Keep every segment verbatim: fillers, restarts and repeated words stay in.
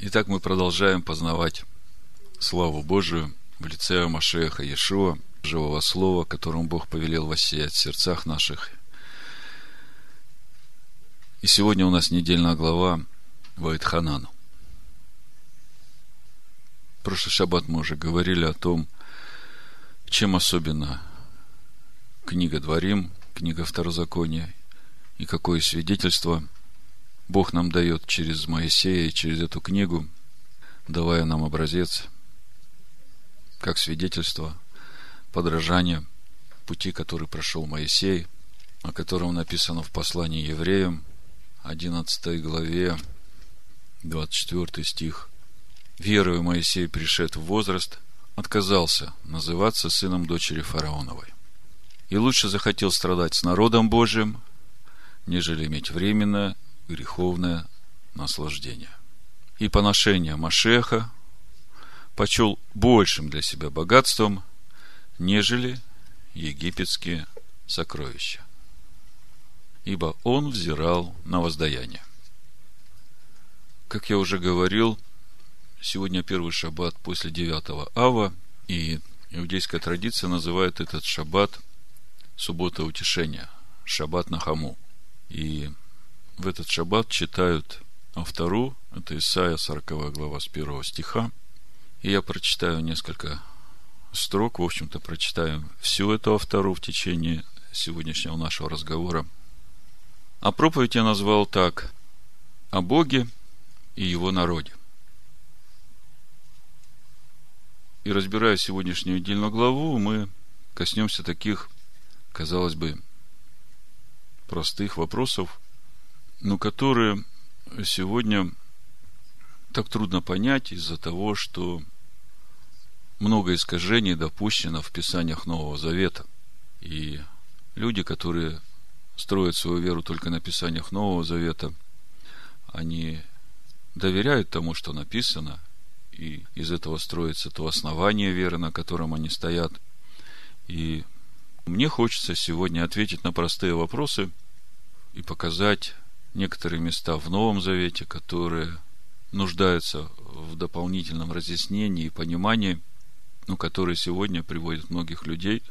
Итак, мы продолжаем познавать славу Божию в лице Машеха Йешуа, живого слова, которому Бог повелел воссиять в сердцах наших. И сегодня у нас недельная глава Ваэтханану. В прошлый шаббат мы уже говорили о том, чем особенно книга Дварим, книга Второзакония, и какое свидетельство Бог нам дает через Моисея и через эту книгу, давая нам образец, как свидетельство, подражание пути, который прошел Моисей, о котором написано в послании евреям, одиннадцатой главе, двадцать четвёртый стих. «Верою Моисей, пришед в возраст, отказался называться сыном дочери фараоновой, и лучше захотел страдать с народом Божиим, нежели иметь временное греховное наслаждение. И поношение Машеха почел большим для себя богатством, нежели египетские сокровища, ибо он взирал на воздаяние». Как я уже говорил, сегодня первый шаббат после девятого ава, и иудейская традиция называет этот шаббат суббота утешения, шаббат Нахаму. И в этот шаббат читают автору, это Исаия, сороковая глава, с первого стиха. И я прочитаю несколько строк, в общем-то, прочитаем всю эту автору в течение сегодняшнего нашего разговора. А проповедь я назвал так: «О Боге и Его народе». И разбирая сегодняшнюю недельную главу, мы коснемся таких, казалось бы, простых вопросов, но которые сегодня так трудно понять из-за того, что много искажений допущено в Писаниях Нового Завета. И люди, которые строят свою веру только на Писаниях Нового Завета, они доверяют тому, что написано, и из этого строится то основание веры, на котором они стоят. И мне хочется сегодня ответить на простые вопросы и показать некоторые места в Новом Завете, которые нуждаются в дополнительном разъяснении и понимании, но которые сегодня приводят многих людей,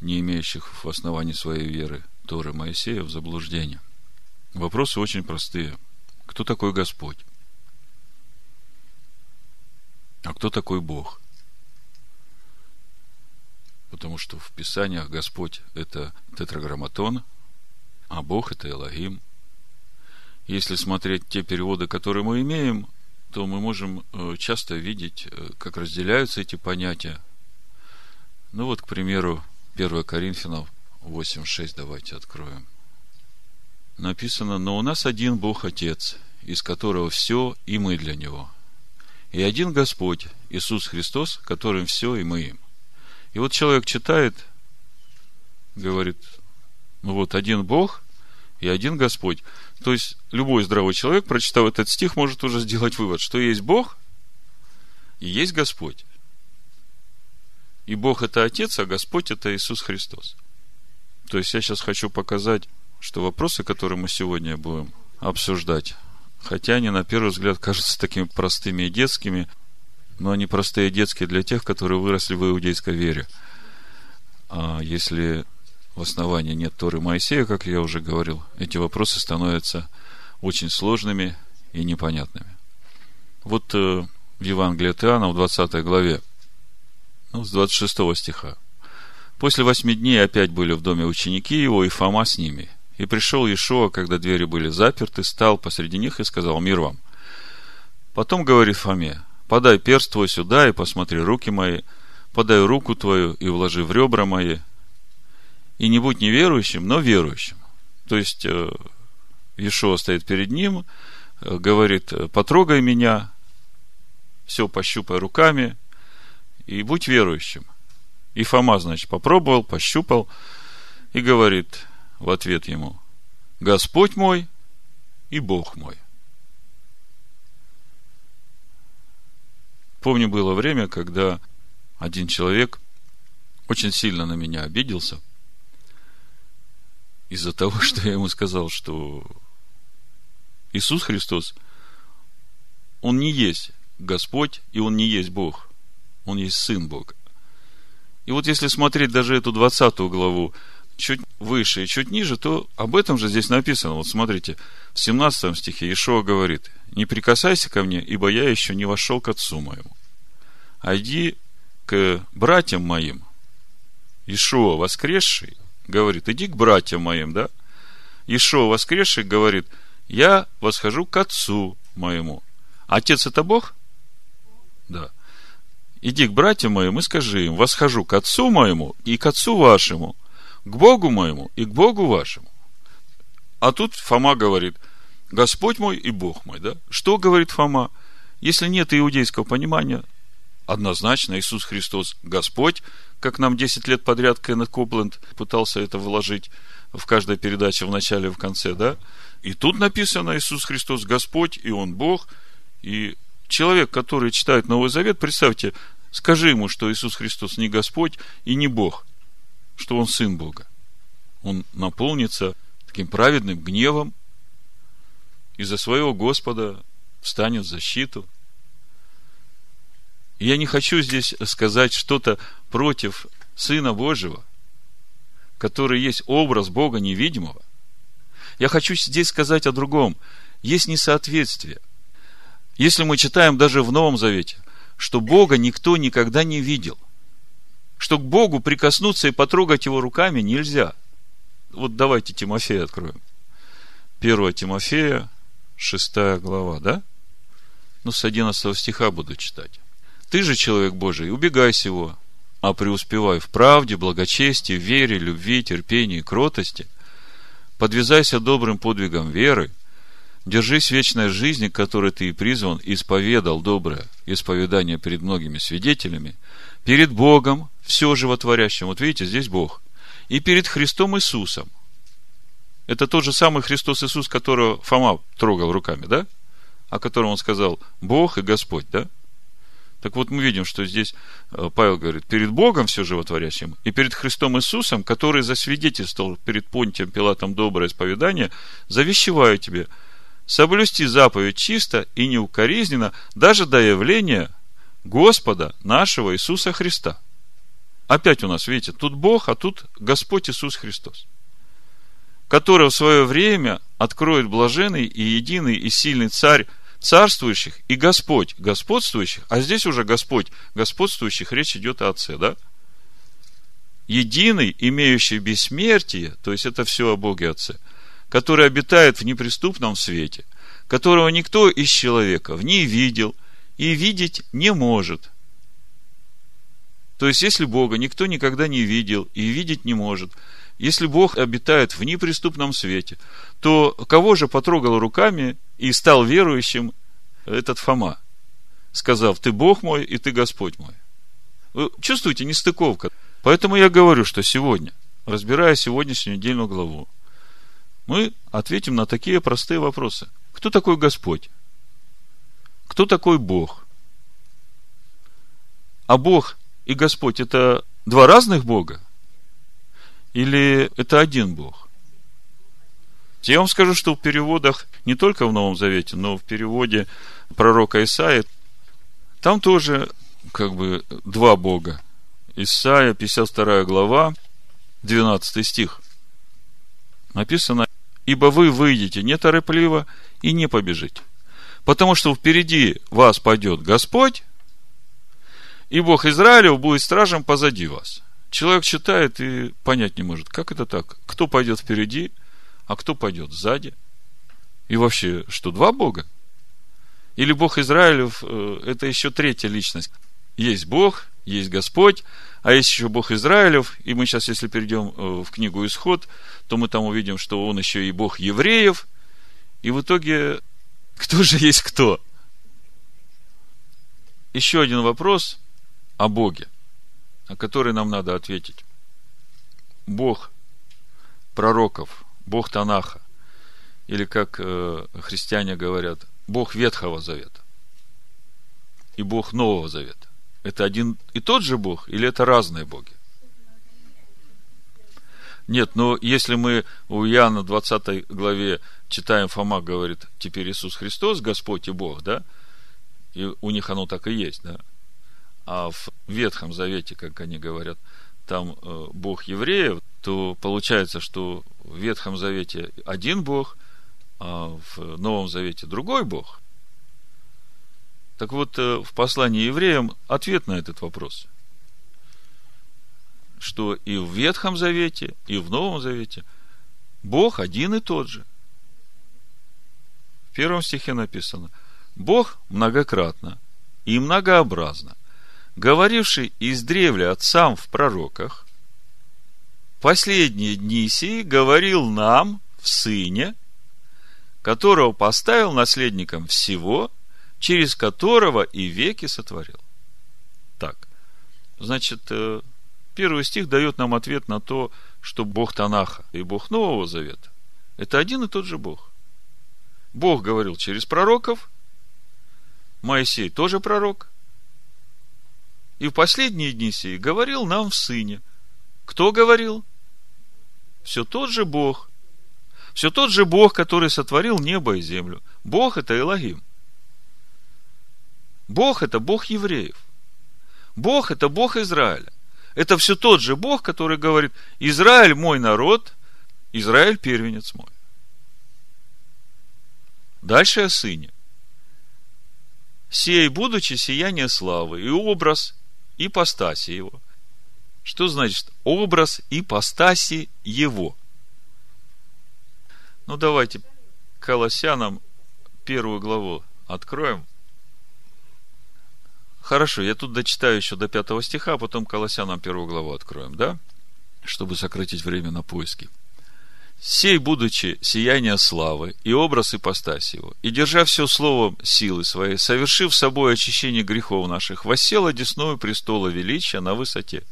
не имеющих в основании своей веры Торы Моисея, в заблуждение. Вопросы очень простые. Кто такой Господь? А кто такой Бог? Потому что в Писаниях Господь — это Тетраграмматон, а Бог — это Элохим. Если смотреть те переводы, которые мы имеем, то мы можем часто видеть, как разделяются эти понятия. Ну вот, к примеру, первое Коринфянам восемь шесть, давайте откроем. Написано: «Но у нас один Бог Отец, из которого все, и мы для Него. И один Господь, Иисус Христос, которым все, и мы им». И вот человек читает, говорит: ну вот, один Бог и один Господь. То есть, любой здравый человек, прочитав этот стих, может уже сделать вывод, что есть Бог и есть Господь. И Бог — это Отец, а Господь — это Иисус Христос. То есть, я сейчас хочу показать, что вопросы, которые мы сегодня будем обсуждать, хотя они, на первый взгляд, кажутся такими простыми и детскими, но они простые и детские для тех, которые выросли в иудейской вере. А если в основании нет Торы Моисея, как я уже говорил, эти вопросы становятся очень сложными и непонятными. Вот в Евангелии от Иоанна, в двадцатой главе, ну, с двадцать шестого стиха. «После восьми дней опять были в доме ученики его, и Фома с ними. И пришел Йешуа, когда двери были заперты, стал посреди них и сказал: мир вам. Потом говорит Фоме: подай перст твой сюда и посмотри руки мои, подай руку твою и вложи в ребра мои, и не будь неверующим, но верующим». То есть, Йешуа стоит перед ним, говорит: потрогай меня, все пощупай руками, и будь верующим. И Фома, значит, попробовал, пощупал, и говорит в ответ ему: Господь мой и Бог мой. Помню, было время, когда один человек очень сильно на меня обиделся из-за того, что я ему сказал, что Иисус Христос, Он не есть Господь, и Он не есть Бог. Он есть Сын Бога. И вот если смотреть даже эту двадцатую главу, чуть выше и чуть ниже, то об этом же здесь написано. Вот смотрите, в семнадцатом стихе Йешуа говорит: «Не прикасайся ко мне, ибо я еще не вошел к отцу моему. А иди к братьям моим». Йешуа воскресший говорит: «Иди к братьям моим», да? Йешуа воскресший говорит: «Я восхожу к отцу моему». Отец – это Бог? Да. «Иди к братьям моим и скажи им: восхожу к отцу моему и к отцу вашему, к Богу моему и к Богу вашему». А тут Фома говорит: «Господь мой и Бог мой». Да? Что говорит Фома? Если нет иудейского понимания, однозначно Иисус Христос Господь, как нам десять лет подряд Кеннет Копленд пытался это вложить в каждой передаче, в начале и в конце, да? И тут написано: Иисус Христос Господь, и Он Бог. И человек, который читает Новый Завет, представьте, скажи ему, что Иисус Христос не Господь и не Бог, что Он Сын Бога. Он наполнится таким праведным гневом и за своего Господа встанет в защиту. И я не хочу здесь сказать что-то против Сына Божьего, который есть образ Бога невидимого. Я хочу здесь сказать о другом. Есть несоответствие. Если мы читаем даже в Новом Завете, что Бога никто никогда не видел, что к Богу прикоснуться и потрогать Его руками нельзя. Вот давайте Тимофея откроем. первое Тимофея, шестая глава, да? Ну, с одиннадцатого стиха буду читать. «Ты же, человек Божий, убегай сего, а преуспевай в правде, благочестии, вере, любви, терпении, кротости. Подвязайся добрым подвигом веры, держись вечной жизни, к которой ты и призван, исповедал доброе исповедание перед многими свидетелями, перед Богом, все животворящим». Вот видите, здесь Бог. «И перед Христом Иисусом». Это тот же самый Христос Иисус, которого Фома трогал руками, да? О котором он сказал «Бог и Господь», да? Так вот, мы видим, что здесь Павел говорит: перед Богом все животворящим и перед Христом Иисусом, который засвидетельствовал перед Понтием Пилатом доброе исповедание, завещеваю тебе соблюсти заповедь чисто и неукоризненно даже до явления Господа нашего Иисуса Христа. Опять у нас, видите, тут Бог, а тут Господь Иисус Христос, который в свое время откроет блаженный и единый и сильный Царь царствующих и Господь господствующих, а здесь уже Господь господствующих, речь идет о Отце, да? Единый, имеющий бессмертие, то есть это все о Боге Отце, который обитает в неприступном свете, которого никто из человеков не видел и видеть не может. То есть, если Бога никто никогда не видел и видеть не может, если Бог обитает в неприступном свете, то кого же потрогал руками и стал верующим этот Фома, сказав: ты Бог мой и ты Господь мой? Вы чувствуете нестыковка? Поэтому я говорю, что сегодня, разбирая сегодняшнюю недельную главу, мы ответим на такие простые вопросы. Кто такой Господь? Кто такой Бог? А Бог и Господь — это два разных Бога? Или это один Бог? Я вам скажу, что в переводах, не только в Новом Завете, но в переводе пророка Исаии, там тоже как бы два Бога. Исаия, пятьдесят вторая глава, двенадцатый стих. Написано: «Ибо вы выйдете неторопливо и не побежите, потому что впереди вас пойдет Господь, и Бог Израилев будет стражем позади вас». Человек читает и понять не может, как это так? Кто пойдет впереди, а кто пойдет сзади? И вообще, что, два Бога? Или Бог Израилев — это еще третья личность? Есть Бог, есть Господь, а есть еще Бог Израилев. И мы сейчас, если перейдем в книгу Исход, то мы там увидим, что он еще и Бог евреев. И в итоге, кто же есть кто? Еще один вопрос о Боге, на который нам надо ответить. Бог пророков, Бог Танаха, или, как христиане говорят, Бог Ветхого Завета и Бог Нового Завета — это один и тот же Бог или это разные боги? Нет, но если мы у Иоанна двадцатой главе читаем, Фома говорит: теперь Иисус Христос Господь и Бог, да? И у них оно так и есть, да. А в Ветхом Завете, как они говорят, там Бог евреев, то получается, что в Ветхом Завете один Бог, а в Новом Завете другой Бог. Так вот, в послании евреям ответ на этот вопрос, что и в Ветхом Завете, и в Новом Завете Бог один и тот же. В первом стихе написано: Бог многократно и многообразно, говоривший издревле отцам в пророках, последние дни сии говорил нам в Сыне, которого поставил наследником всего, через которого и веки сотворил. Так, значит, первый стих дает нам ответ на то, что Бог Танаха и Бог Нового Завета — это один и тот же Бог. Бог говорил через пророков, Моисей тоже пророк, и в последние дни сии говорил нам в Сыне. Кто говорил? Все тот же Бог. Все тот же Бог, который сотворил небо и землю. Бог — это Элохим. Бог — это Бог евреев. Бог — это Бог Израиля. Это все тот же Бог, который говорит: Израиль мой народ, Израиль первенец мой. Дальше о Сыне. Сей, будучи сияние славы, и образ ипостаси его. Что значит образ ипостаси его? Ну, давайте Колоссянам первую главу откроем. Хорошо, я тут дочитаю еще до пятого стиха, а потом Колоссянам первую главу откроем, да? Чтобы сократить время на поиски. «Сей, будучи сияние славы и образ ипостаси его, и держа все словом силы своей, совершив собой очищение грехов наших, воссел одесную престола величия на высоте,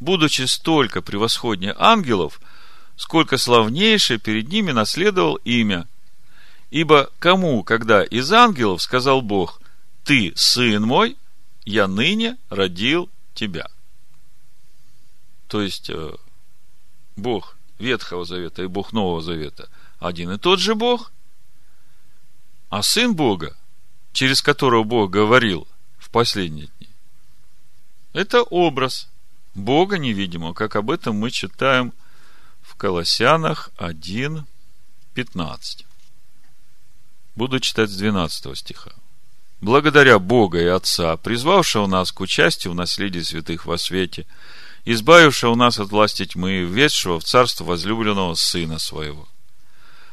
будучи столько превосходнее ангелов, сколько славнейшее перед ними наследовал имя. Ибо кому, когда из ангелов сказал Бог: ты сын мой, я ныне родил тебя». То есть, Бог Ветхого Завета и Бог Нового Завета — один и тот же Бог, а Сын Бога, через которого Бог говорил в последние дни, это образ Бога невидимого, как об этом мы читаем в Колоссянах один пятнадцать. Буду читать с двенадцатого стиха. «Благодаря Бога и Отца, призвавшего нас к участию в наследии святых во свете, избавившего нас от власти тьмы и введшего в царство возлюбленного Сына Своего,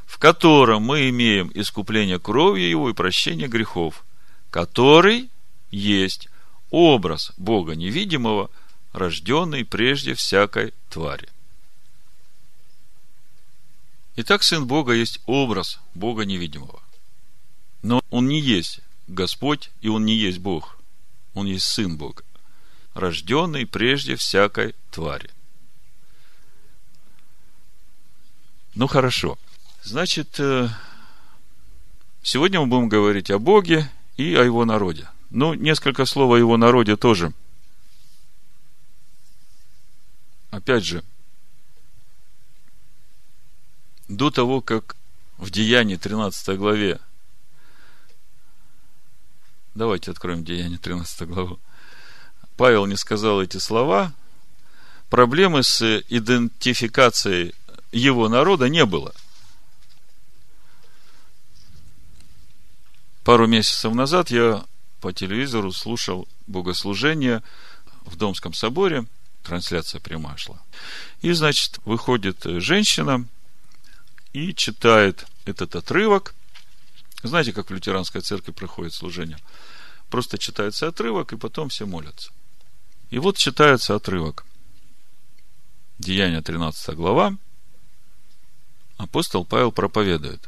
в котором мы имеем искупление кровью Его и прощение грехов, который есть образ Бога невидимого, рожденный прежде всякой твари». Итак, Сын Бога есть образ Бога невидимого. Но Он не есть Господь, и Он не есть Бог. Он есть Сын Бога, рожденный прежде всякой твари. Ну, хорошо. Значит, сегодня мы будем говорить о Боге и о Его народе. Ну, несколько слов о Его народе тоже. Опять же, до того, как в Деянии тринадцатой главе... Давайте откроем Деяние тринадцатую главу. Павел не сказал эти слова, проблемы с идентификацией его народа не было. Пару месяцев назад я по телевизору слушал богослужение в Домском соборе, трансляция прямая шла. И, значит, выходит женщина и читает этот отрывок. Знаете, как в лютеранской церкви проходит служение? Просто читается отрывок, и потом все молятся. И вот читается отрывок. Деяния тринадцатая глава. Апостол Павел проповедует.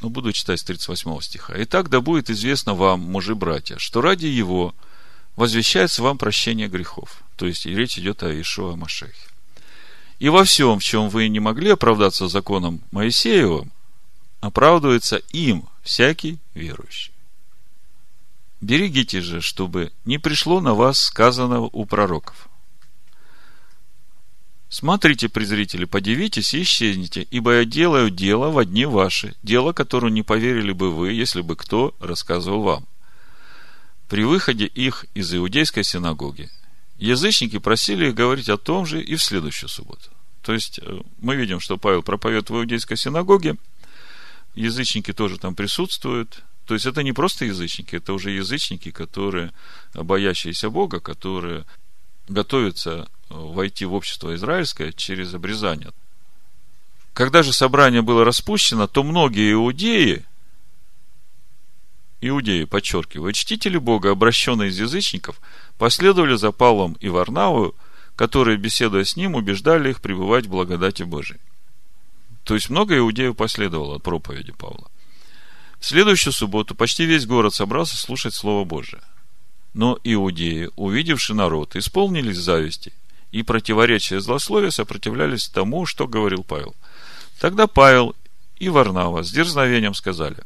Ну, буду читать с тридцать восьмого стиха. «Итак, да будет известно вам, мужи-братья, что ради Его возвещается вам прощение грехов». То есть, и речь идет о Йешуа Машехе. «И во всем, в чем вы не могли оправдаться законом Моисеевым, оправдывается им всякий верующий. Берегите же, чтобы не пришло на вас сказанного у пророков. Смотрите, презрители, подивитесь и исчезните, ибо я делаю дело во дни ваши, дело, которому не поверили бы вы, если бы кто рассказывал вам. При выходе их из иудейской синагоги язычники просили их говорить о том же и в следующую субботу. То есть, мы видим, что Павел проповедует в иудейской синагоге, язычники тоже там присутствуют. То есть, это не просто язычники, это уже язычники, которые боящиеся Бога, которые готовятся войти в общество израильское через обрезание. Когда же собрание было распущено, то многие иудеи, иудеи, подчеркиваю, чтители Бога, обращенные из язычников, последовали за Павлом и Варнавою, которые, беседуя с ним, убеждали их пребывать в благодати Божией. То есть, много иудеев последовало от проповеди Павла. В следующую субботу почти весь город собрался слушать Слово Божие. Но иудеи, увидевши народ, исполнились зависти и, противоречия злословия, сопротивлялись тому, что говорил Павел. Тогда Павел и Варнава с дерзновением сказали: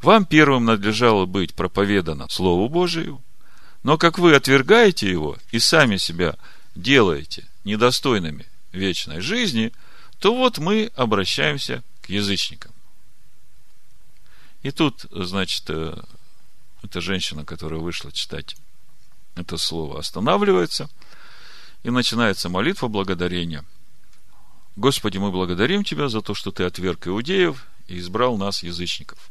«Вам первым надлежало быть проповедано Слову Божию, но как вы отвергаете его и сами себя делаете недостойными вечной жизни, то вот мы обращаемся к язычникам». И тут, значит, эта женщина, которая вышла читать это слово, останавливается, и начинается молитва благодарения. «Господи, мы благодарим Тебя за то, что Ты отверг иудеев и избрал нас, язычников».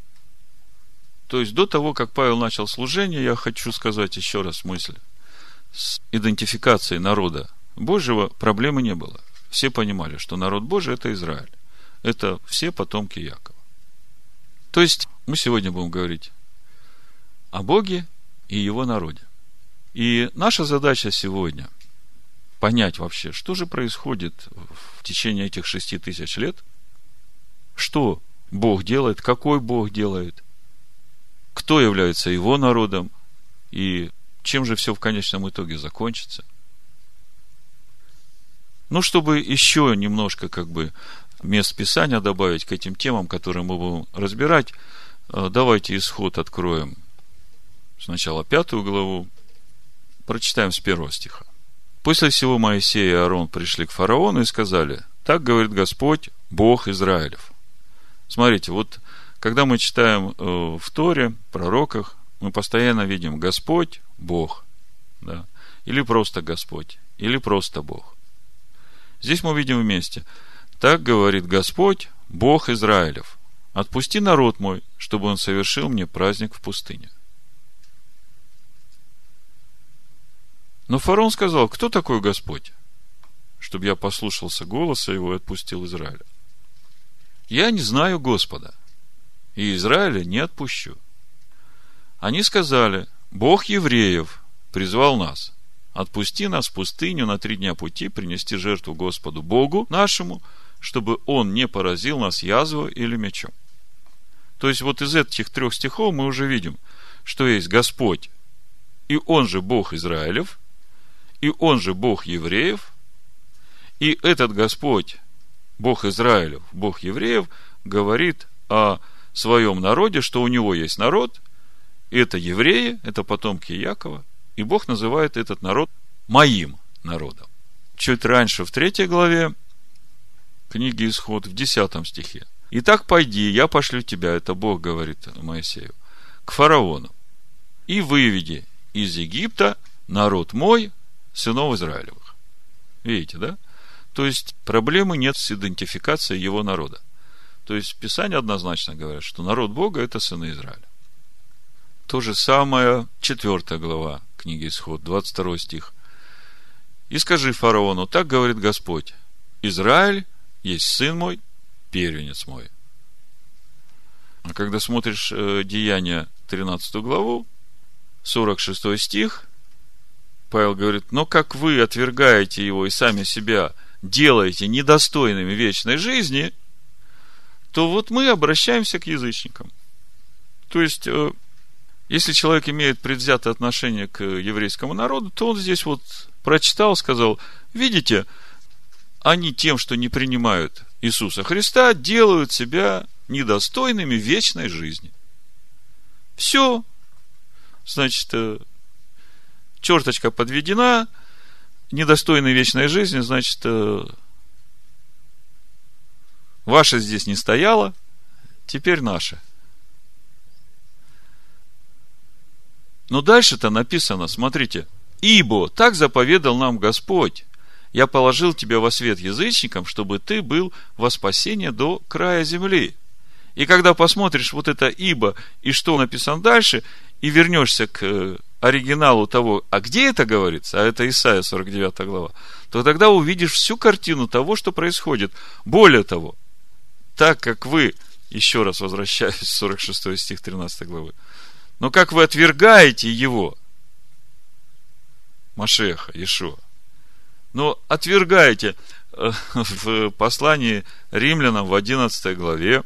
То есть, до того, как Павел начал служение, я хочу сказать еще раз мысль: с идентификацией народа Божьего проблемы не было. Все понимали, что народ Божий – это Израиль. Это все потомки Якова. То есть, мы сегодня будем говорить о Боге и Его народе. И наша задача сегодня – понять вообще, что же происходит в течение этих шести тысяч лет, что Бог делает, какой Бог делает, кто является Его народом, и чем же все в конечном итоге закончится. Ну, чтобы еще немножко, как бы, мест Писания добавить к этим темам, которые мы будем разбирать, давайте Исход откроем сначала пятую главу, прочитаем с первого стиха. «После всего Моисей и Аарон пришли к фараону и сказали: так говорит Господь, Бог Израилев». Смотрите, вот когда мы читаем в Торе, пророках, мы постоянно видим Господь, Бог, да? Или просто Господь, или просто Бог. Здесь мы видим вместе: так говорит Господь, Бог Израилев, отпусти народ мой, чтобы он совершил мне праздник в пустыне. Но фараон сказал: кто такой Господь, чтобы я послушался голоса его и отпустил Израиля? Я не знаю Господа, и Израиля не отпущу. Они сказали: Бог евреев призвал нас. Отпусти нас в пустыню на три дня пути принести жертву Господу Богу нашему, чтобы Он не поразил нас язвой или мечом. То есть, вот из этих трех стихов мы уже видим, что есть Господь, и Он же Бог Израилев, и Он же Бог евреев, и этот Господь, Бог Израилев, Бог евреев, говорит о своем народе, что у него есть народ, и это евреи, это потомки Якова, и Бог называет этот народ моим народом. Чуть раньше, в третьей главе книги Исход, в десятом стихе: «Итак, пойди, я пошлю тебя», это Бог говорит Моисею, «к фараону, и выведи из Египта народ мой, сынов Израилевых». Видите, да? То есть, проблемы нет с идентификацией его народа. То есть, Писание однозначно говорит, что народ Бога – это сыны Израиля. То же самое, четвертая глава книги Исход, двадцать второй стих: «И скажи фараону, так говорит Господь, Израиль есть сын мой, первенец мой». А когда смотришь Деяния, тринадцатую главу, сорок шестой стих, Павел говорит: но как вы отвергаете его и сами себя делаете недостойными вечной жизни, то вот мы обращаемся к язычникам. То есть, если человек имеет предвзятое отношение к еврейскому народу, то он здесь вот прочитал, сказал: видите, они тем, что не принимают Иисуса Христа, делают себя недостойными вечной жизни. Все, значит, черточка подведена, недостойны вечной жизни, значит, ваше здесь не стояло, теперь наше. Но дальше-то написано, смотрите, ибо так заповедал нам Господь, я положил тебя во свет язычникам, чтобы ты был во спасение до края земли. И когда посмотришь вот это ибо и что написано дальше, и вернешься к оригиналу того, а где это говорится, а это Исаия сорок девятая глава, то тогда увидишь всю картину того, что происходит. Более того, так как вы, еще раз возвращаюсь, сорок шестой стих тринадцатой главы, но как вы отвергаете его, Машеха Йешуа, но отвергаете в послании римлянам в одиннадцатой главе,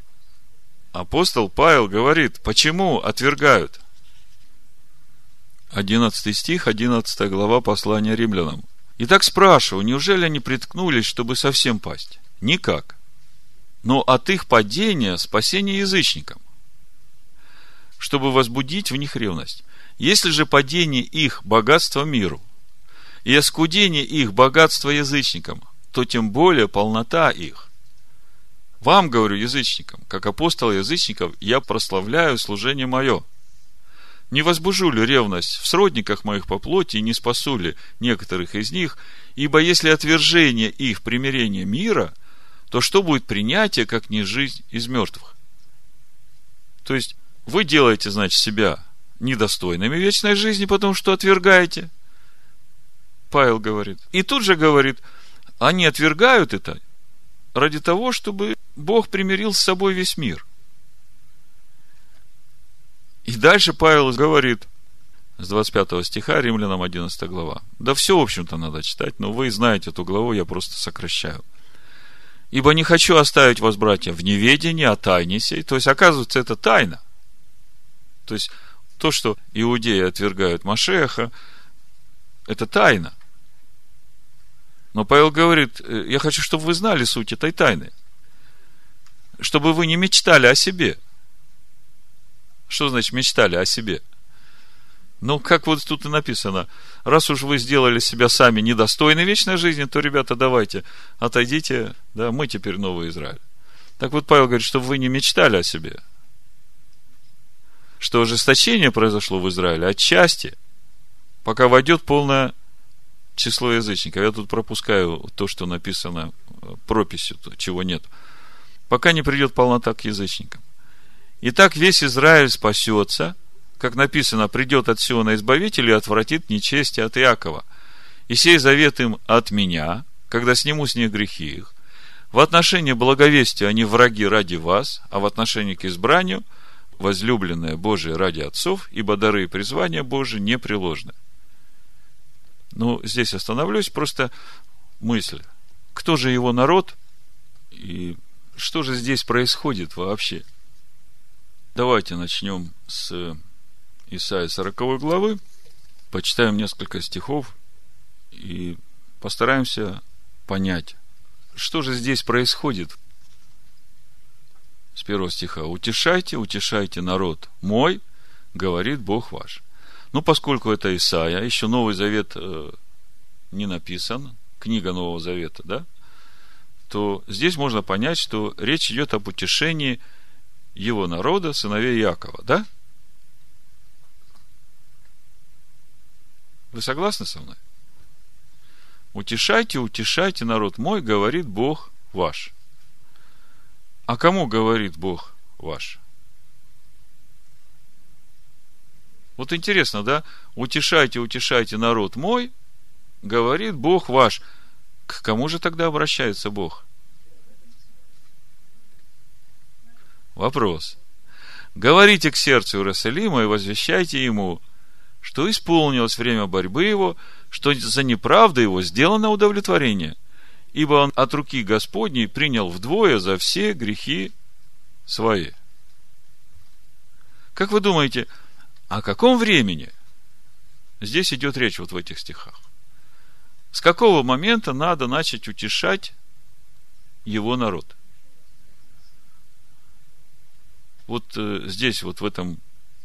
апостол Павел говорит, почему отвергают? одиннадцатый стих, одиннадцатая глава послания римлянам. Итак, спрашиваю, неужели они приткнулись, чтобы совсем пасть? Никак. Но от их падения спасение язычникам, чтобы возбудить в них ревность. Если же падение их богатства миру и оскудение их богатства язычникам, то тем более полнота их. Вам, говорю, язычникам, как апостол язычников, я прославляю служение мое. Не возбужу ли ревность в сродниках моих по плоти и не спасу ли некоторых из них? Ибо если отвержение их примирение мира, то что будет принятие, как не жизнь из мертвых? То есть, вы делаете, значит, себя недостойными вечной жизни, потому что отвергаете. Павел говорит. И тут же говорит, они отвергают это ради того, чтобы Бог примирил с собой весь мир. И дальше Павел говорит с двадцать пятого стиха, римлянам одиннадцатая глава. Да все, в общем-то, надо читать, но вы знаете эту главу, я просто сокращаю. Ибо не хочу оставить вас, братья, в неведении о тайне сей. То есть, оказывается, это тайна. То есть, то, что иудеи отвергают Машеха, это тайна. Но Павел говорит, я хочу, чтобы вы знали суть этой тайны. Чтобы вы не мечтали о себе. Что значит мечтали о себе? Ну, как вот тут и написано, раз уж вы сделали себя сами недостойны вечной жизни, то, ребята, давайте, отойдите, да, мы теперь новый Израиль. Так вот, Павел говорит, чтобы вы не мечтали о себе. Что ожесточение произошло в Израиле отчасти, пока войдет полное число язычников. Я тут пропускаю то, что написано прописью, чего нет. Пока не придет полнота к язычникам. Итак, весь Израиль спасется, как написано, придет от Сиона Избавитель и отвратит нечестие от Иакова. И сей завет им от меня, когда сниму с них грехи их. В отношении благовестия они враги ради вас, а в отношении к избранию возлюбленное Божие ради отцов, ибо дары и призвания Божие непреложны. Ну, здесь остановлюсь, просто мысль. Кто же его народ? И что же здесь происходит вообще? Давайте начнем с Исаии сороковой главы, почитаем несколько стихов и постараемся понять, что же здесь происходит. С первого стиха. «Утешайте, утешайте народ мой, говорит Бог ваш». Ну, поскольку это Исаия, еще Новый Завет э, не написан, книга Нового Завета, да, то здесь можно понять, что речь идет об утешении его народа, сыновей Якова, да? Вы согласны со мной? Утешайте, утешайте народ мой, говорит Бог ваш. А кому говорит Бог ваш? Вот интересно, да? Утешайте, утешайте народ мой, говорит Бог ваш. К кому же тогда обращается Бог? Вопрос. Говорите к сердцу Иерусалима и возвещайте ему, что исполнилось время борьбы его, что за неправду его сделано удовлетворение, ибо он от руки Господней принял вдвое за все грехи свои. Как вы думаете, о каком времени здесь идет речь вот в этих стихах? С какого момента надо начать утешать его народ? Вот здесь, вот в этом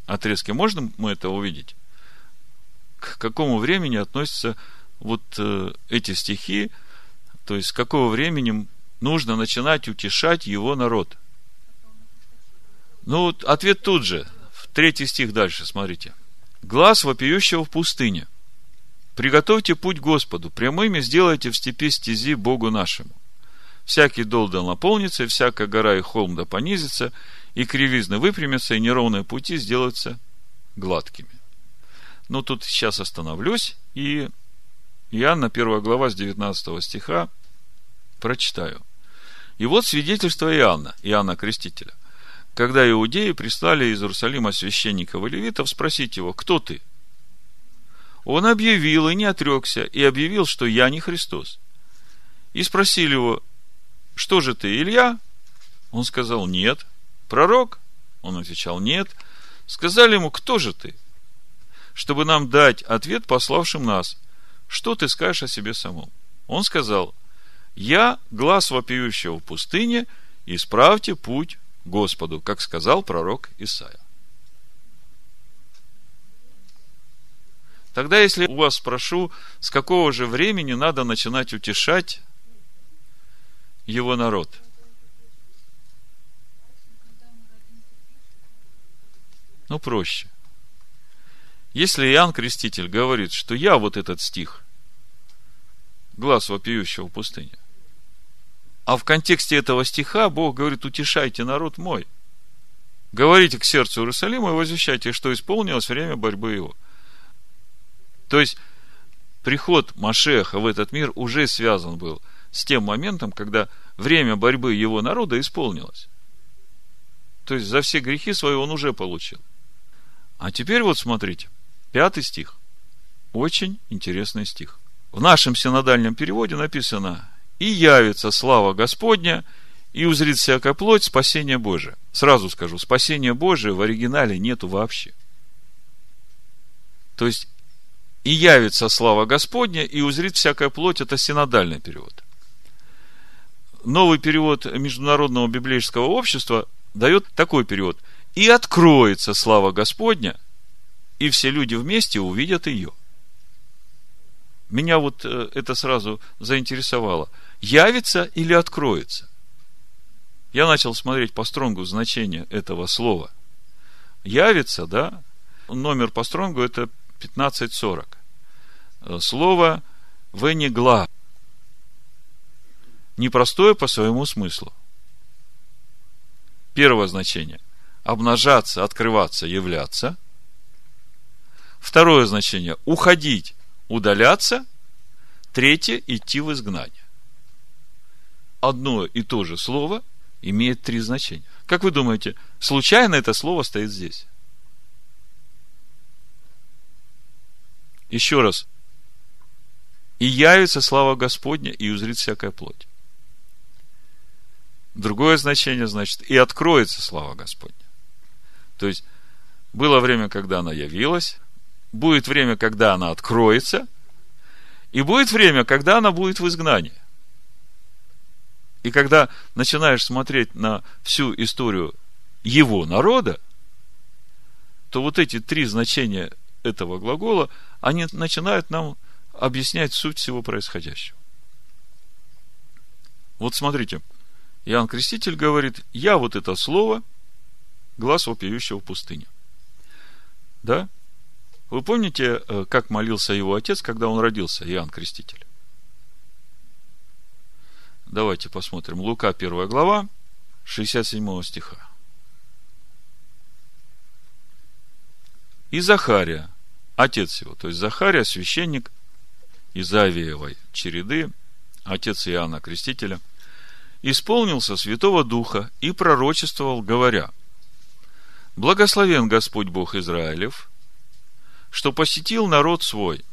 отрезке, можно мы это увидеть? К какому времени относится вот э, эти стихи, то есть с какого времени нужно начинать утешать его народ? Ну, вот ответ тут же, в третий стих дальше, смотрите. «Глас вопиющего в пустыне. Приготовьте путь Господу, прямыми сделайте в степи стези Богу нашему. Всякий дол да наполнится, и всякая гора и холм да понизится, и кривизны выпрямятся, и неровные пути сделаются гладкими». Ну, тут сейчас остановлюсь, и Иоанна, первая глава, с девятнадцатого стиха, прочитаю. «И вот свидетельство Иоанна, Иоанна Крестителя. Когда иудеи прислали из Иерусалима священников и левитов спросить его: кто ты? Он объявил и не отрекся, и объявил, что я не Христос. И спросили его: что же ты, Илья? Он сказал: нет. Пророк? Он отвечал: нет. Сказали ему: кто же ты? Чтобы нам дать ответ пославшим нас: что ты скажешь о себе самом? Он сказал: я глас вопиющего в пустыне, исправьте путь Господу, как сказал пророк Исаия». Тогда, если у вас спрошу, с какого же времени надо начинать утешать его народ? Ну, проще. Если Иоанн Креститель говорит, что я вот этот стих, глас вопиющего в пустыне, а в контексте этого стиха Бог говорит: утешайте народ мой, говорите к сердцу Иерусалима и возвещайте, что исполнилось время борьбы его. То есть приход Машеха в этот мир уже связан был с тем моментом, когда время борьбы его народа исполнилось. То есть за все грехи свои он уже получил. А теперь вот смотрите, пятый стих. Очень интересный стих. В нашем синодальном переводе написано: «И явится слава Господня, и узрит всякая плоть спасение Божие». Сразу скажу, спасение Божие в оригинале нету вообще. То есть «и явится слава Господня, и узрит всякая плоть» – это синодальный перевод. Новый перевод Международного библейского общества дает такой перевод: «И откроется слава Господня, и все люди вместе увидят ее». Меня вот это сразу заинтересовало. «Явится» или «откроется»? Я начал смотреть по Стронгу значение этого слова. «Явится», да? Номер по Стронгу – это пятнадцать сорок. Слово «венегла». Непростое по своему смыслу. Первое значение – обнажаться, открываться, являться. Второе значение – уходить, удаляться. Третье – идти в изгнание. Одно и то же слово имеет три значения. Как вы думаете, случайно это слово стоит здесь? Еще раз. «И явится слава Господня, и узрит всякая плоть». Другое значение значит: «и откроется слава Господня». То есть было время, когда она явилась, будет время, когда она откроется, и будет время, когда она будет в изгнании. И когда начинаешь смотреть на всю историю его народа, то вот эти три значения этого глагола, они начинают нам объяснять суть всего происходящего. Вот смотрите, Иоанн Креститель говорит: я вот это слово, глас вопиющего в пустыне. Да? Вы помните, как молился его отец, когда он родился, Иоанн Креститель? Давайте посмотрим. Лука, первая глава, шестьдесят седьмого стиха. «И Захария, отец его», то есть Захария, священник из Авиевой череды, отец Иоанна Крестителя, «исполнился Святого Духа и пророчествовал, говоря: благословен Господь Бог Израилев, что посетил народ свой».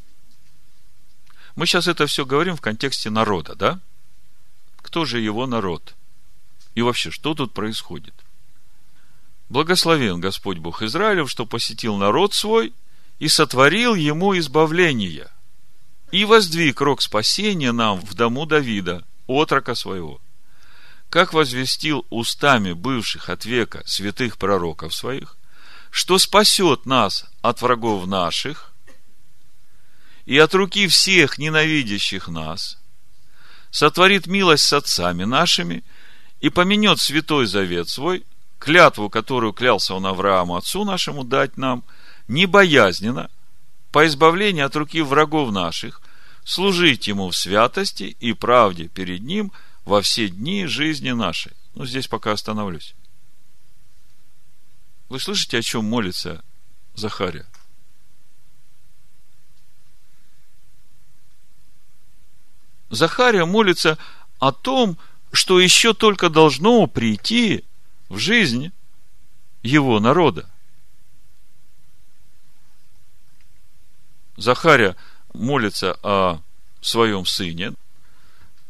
Мы сейчас это все говорим в контексте народа, да? Кто же его народ? И вообще, что тут происходит? «Благословен Господь Бог Израилев, что посетил народ свой и сотворил ему избавление, и воздвиг рог спасения нам в дому Давида, отрока своего, как возвестил устами бывших от века святых пророков своих, что спасет нас от врагов наших и от руки всех ненавидящих нас, сотворит милость с отцами нашими и поменет святой завет свой, клятву, которую клялся он Аврааму, отцу нашему, дать нам, небоязненно, по избавлению от руки врагов наших, служить ему в святости и правде перед ним во все дни жизни нашей. Ну, здесь пока остановлюсь. Вы слышите, о чем молится Захария? Захария молится о том, что еще только должно прийти в жизнь его народа. Захария молится о своем сыне,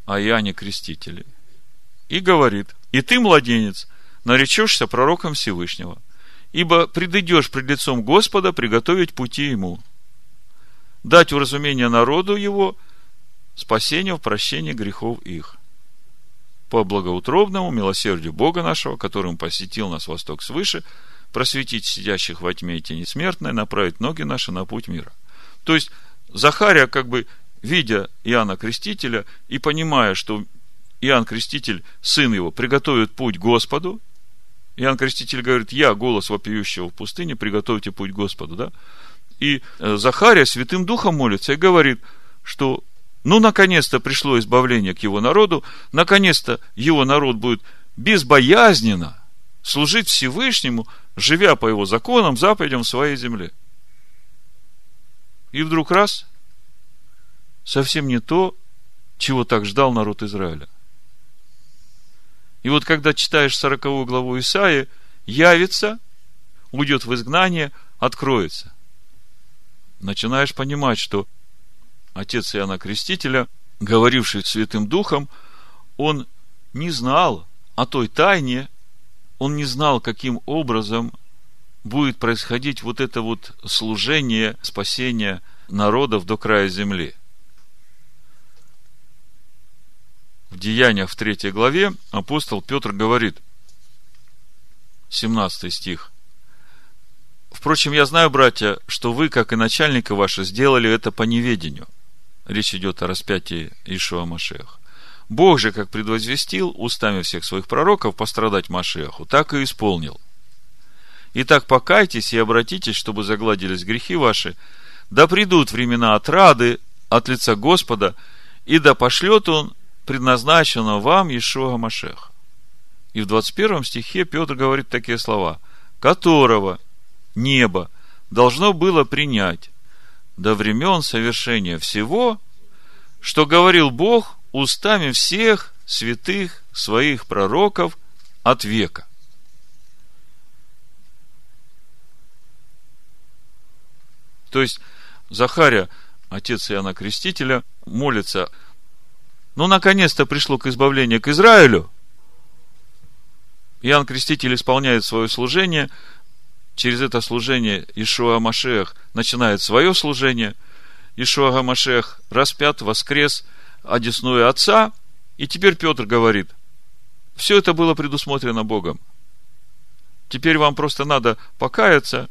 о Иоанне Крестителе, и говорит: «И ты, младенец, наречешься пророком Всевышнего, ибо предыдешь пред лицом Господа приготовить пути ему, дать уразумение народу его, спасение в прощении грехов их, по благоутробному милосердию Бога нашего, которым посетил нас восток свыше, просветить сидящих во тьме и тени смертной, направить ноги наши на путь мира». То есть Захария, как бы видя Иоанна Крестителя и понимая, что Иоанн Креститель, сын его, приготовит путь Господу. Иоанн Креститель говорит: «Я, голос вопиющего в пустыне, приготовьте путь Господу», да? И Захария Святым Духом молится и говорит, что ну, наконец-то пришло избавление к его народу, наконец-то его народ будет безбоязненно служить Всевышнему, живя по его законам, заповедям в своей земле. И вдруг раз, совсем не то, чего так ждал народ Израиля. И вот когда читаешь сороковую главу Исаии, явится, уйдет в изгнание, откроется. Начинаешь понимать, что отец Иоанна Крестителя, говоривший Святым Духом, он не знал о той тайне, он не знал, каким образом будет происходить вот это вот служение, спасение народов до края земли. В Деяниях в третьей главе апостол Петр говорит, семнадцатый стих: «Впрочем, я знаю, братья, что вы, как и начальники ваши, сделали это по неведению». Речь идет о распятии Йешуа Машеха. «Бог же, как предвозвестил устами всех своих пророков пострадать Машеху, так и исполнил. Итак, покайтесь и обратитесь, чтобы загладились грехи ваши, да придут времена отрады от лица Господа, и да пошлет Он предназначенного вам Йешуа Машеха». И в двадцать первом стихе Петр говорит такие слова: «Которого небо должно было принять до времен совершения всего, что говорил Бог устами всех святых своих пророков от века». То есть Захария, отец Иоанна Крестителя, молится: ну, наконец-то пришло к избавлению к Израилю. Иоанн Креститель исполняет свое служение, через это служение Йешуа Машех начинает свое служение. Йешуа Машех распят, воскрес, одесную Отца. И теперь Петр говорит: все это было предусмотрено Богом. Теперь вам просто надо покаяться,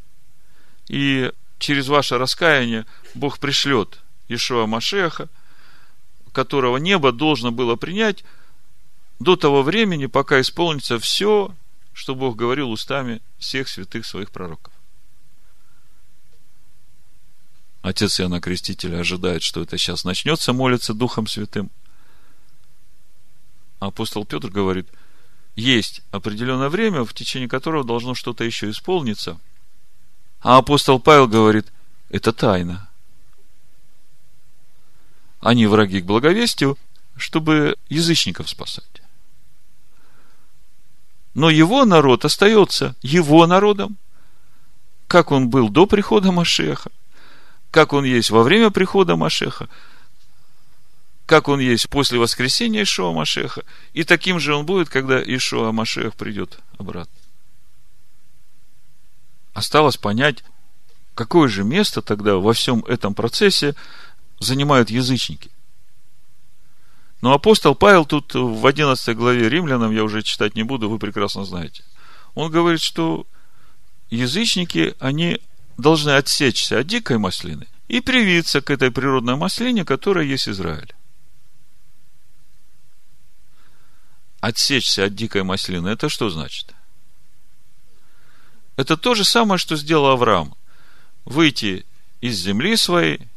и через ваше раскаяние Бог пришлет Йешуа Машеха, которого небо должно было принять до того времени, пока исполнится все, что Бог говорил устами всех святых своих пророков. Отец Иоанна Крестителя ожидает, что это сейчас начнется, молится Духом Святым. Апостол Петр говорит: есть определенное время, в течение которого должно что-то еще исполниться. А апостол Павел говорит: это тайна. Они враги к благовестию, чтобы язычников спасать. Но его народ остается его народом, как он был до прихода Машеха, как он есть во время прихода Машеха, как он есть после воскресения Йешуа Машеха, и таким же он будет, когда Йешуа Машех придет обратно. Осталось понять, какое же место тогда во всем этом процессе занимают язычники. Но апостол Павел тут в одиннадцатой главе Римлянам, я уже читать не буду, вы прекрасно знаете. Он говорит, что язычники, они должны отсечься от дикой маслины и привиться к этой природной маслине, которая есть Израиль. Отсечься от дикой маслины, это что значит? Это то же самое, что сделал Авраам. Выйти из земли своей,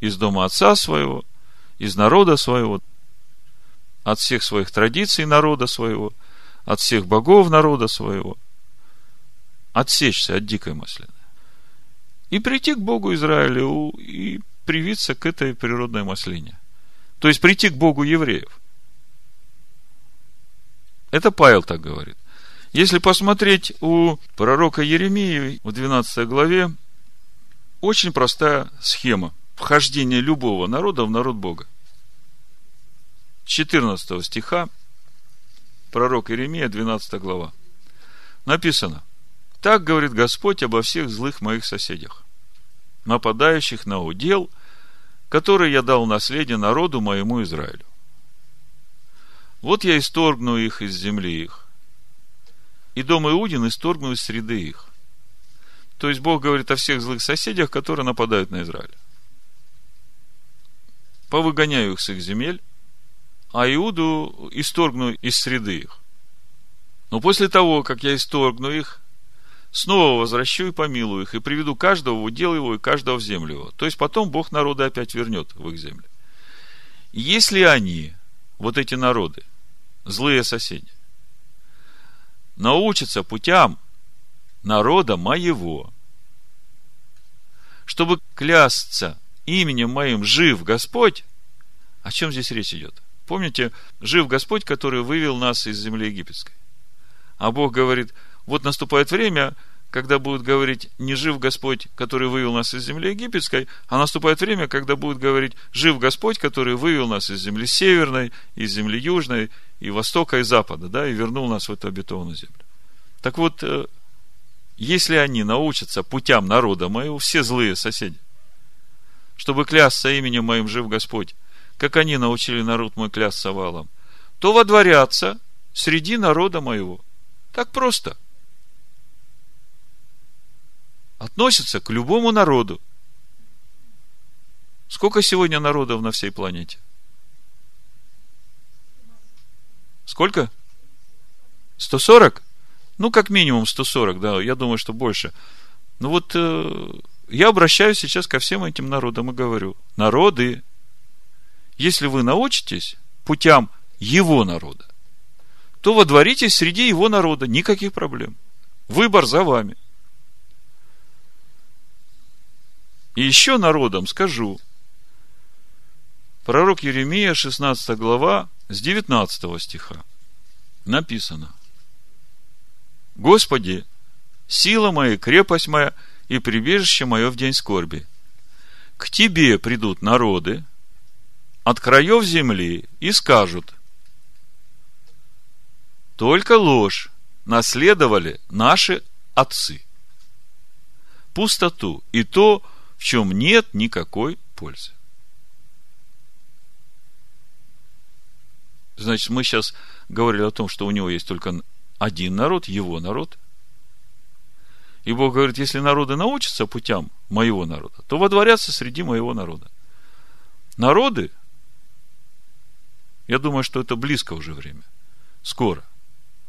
из дома отца своего, из народа своего, от всех своих традиций народа своего, от всех богов народа своего, отсечься от дикой маслины и прийти к Богу Израилю и привиться к этой природной маслине. То есть прийти к Богу евреев. Это Павел так говорит. Если посмотреть у пророка Иеремии в двенадцатой главе, очень простая схема вхождения любого народа в народ Бога. четырнадцатого стиха, пророк Иеремия, двенадцатая глава. Написано: «Так говорит Господь обо всех злых моих соседях, нападающих на удел, который я дал в наследие народу моему Израилю. Вот я исторгну их из земли их, и дом Иудин исторгну из среды их». То есть Бог говорит о всех злых соседях, которые нападают на Израиль. «Повыгоняю их с их земель, а Иуду исторгну из среды их. Но после того, как я исторгну их, снова возвращу и помилую их, и приведу каждого в удел его и каждого в землю его». То есть потом Бог народы опять вернет в их земли. Если они, вот эти народы, злые соседи, научатся путям народа моего, чтобы клясться именем моим, жив Господь. О чем здесь речь идет? Помните, жив Господь, который вывел нас из земли египетской. А Бог говорит: вот наступает время, когда будут говорить не жив Господь, который вывел нас из земли египетской, а наступает время, когда будут говорить жив Господь, который вывел нас из земли северной, из земли южной, и востока, и запада, да, и вернул нас в эту обетованную землю. Так вот, если они научатся путям народа моего, все злые соседи, чтобы клясться именем моим, жив Господь, как они научили народ мой клясться Ваалом, то водворятся среди народа моего. Так просто. Относятся к любому народу. Сколько сегодня народов на всей планете? Сколько? сто сорок? Ну, как минимум сто сорок, да, я думаю, что больше. Ну, вот э, я обращаюсь сейчас ко всем этим народам и говорю: народы, если вы научитесь путям его народа, то водворитесь среди его народа, никаких проблем. Выбор за вами. И еще народам скажу. Пророк Иеремия, шестнадцатая глава, с девятнадцатого стиха. Написано: «Господи, сила моя, крепость моя и прибежище мое в день скорби. К Тебе придут народы от краев земли и скажут: только ложь наследовали наши отцы, пустоту и то, в чем нет никакой пользы». Значит, мы сейчас говорили о том, что у него есть только один народ, его народ. И Бог говорит: если народы научатся путям моего народа, то водворятся среди моего народа. Народы, я думаю, что это близко уже время, скоро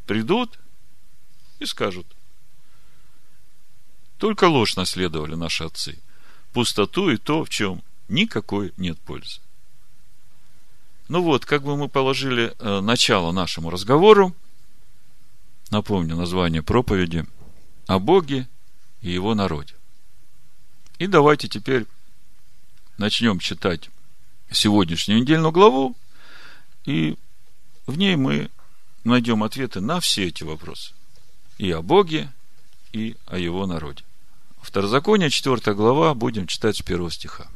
придут и скажут: только ложь наследовали наши отцы, пустоту и то, в чем никакой нет пользы. Ну вот, как бы мы положили начало нашему разговору. Напомню название проповеди: о Боге и его народе. И давайте теперь начнем читать сегодняшнюю недельную главу, и в ней мы найдем ответы на все эти вопросы. И о Боге, и о его народе. Второзаконие, четвёртая глава, будем читать с первого стиха.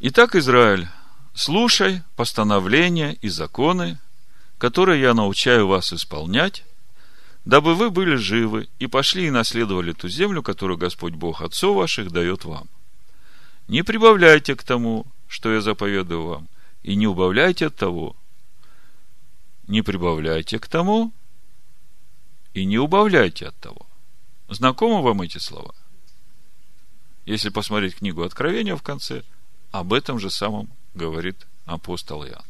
«Итак, Израиль, слушай постановления и законы, которые я научаю вас исполнять, дабы вы были живы и пошли и наследовали ту землю, которую Господь Бог отцов ваших дает вам. Не прибавляйте к тому, что я заповедую вам, и не убавляйте от того. Не прибавляйте к тому, и не убавляйте от того». Знакомы вам эти слова? если посмотреть книгу Откровения в конце, об этом же самом говорит апостол Иоанн.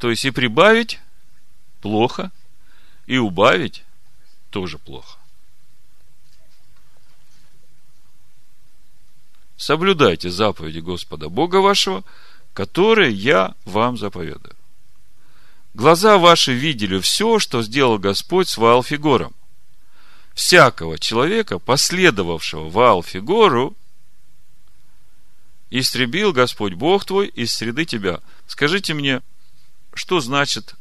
То есть и прибавить плохо, и убавить тоже плохо. Соблюдайте заповеди Господа Бога вашего, которые я вам заповедаю. Глаза ваши видели все, что сделал Господь с Ваал-Фегором. Всякого человека, последовавшего Ваал-Фегору, истребил Господь Бог твой из среды тебя. Скажите мне, что значит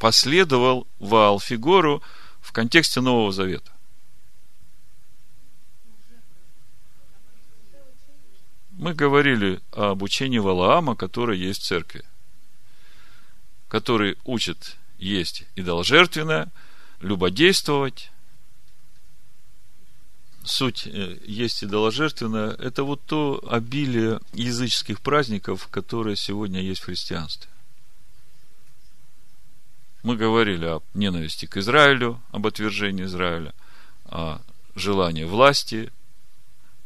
последовал Ваал-Фегору в контексте Нового Завета? Мы говорили о обучении Валаама, которое есть в церкви, который учит есть идоложертвенное, любодействовать. Суть есть идоложертвенное — это вот то обилие языческих праздников, которое сегодня есть в христианстве. Мы говорили о ненависти к Израилю, об отвержении Израиля, о желании власти,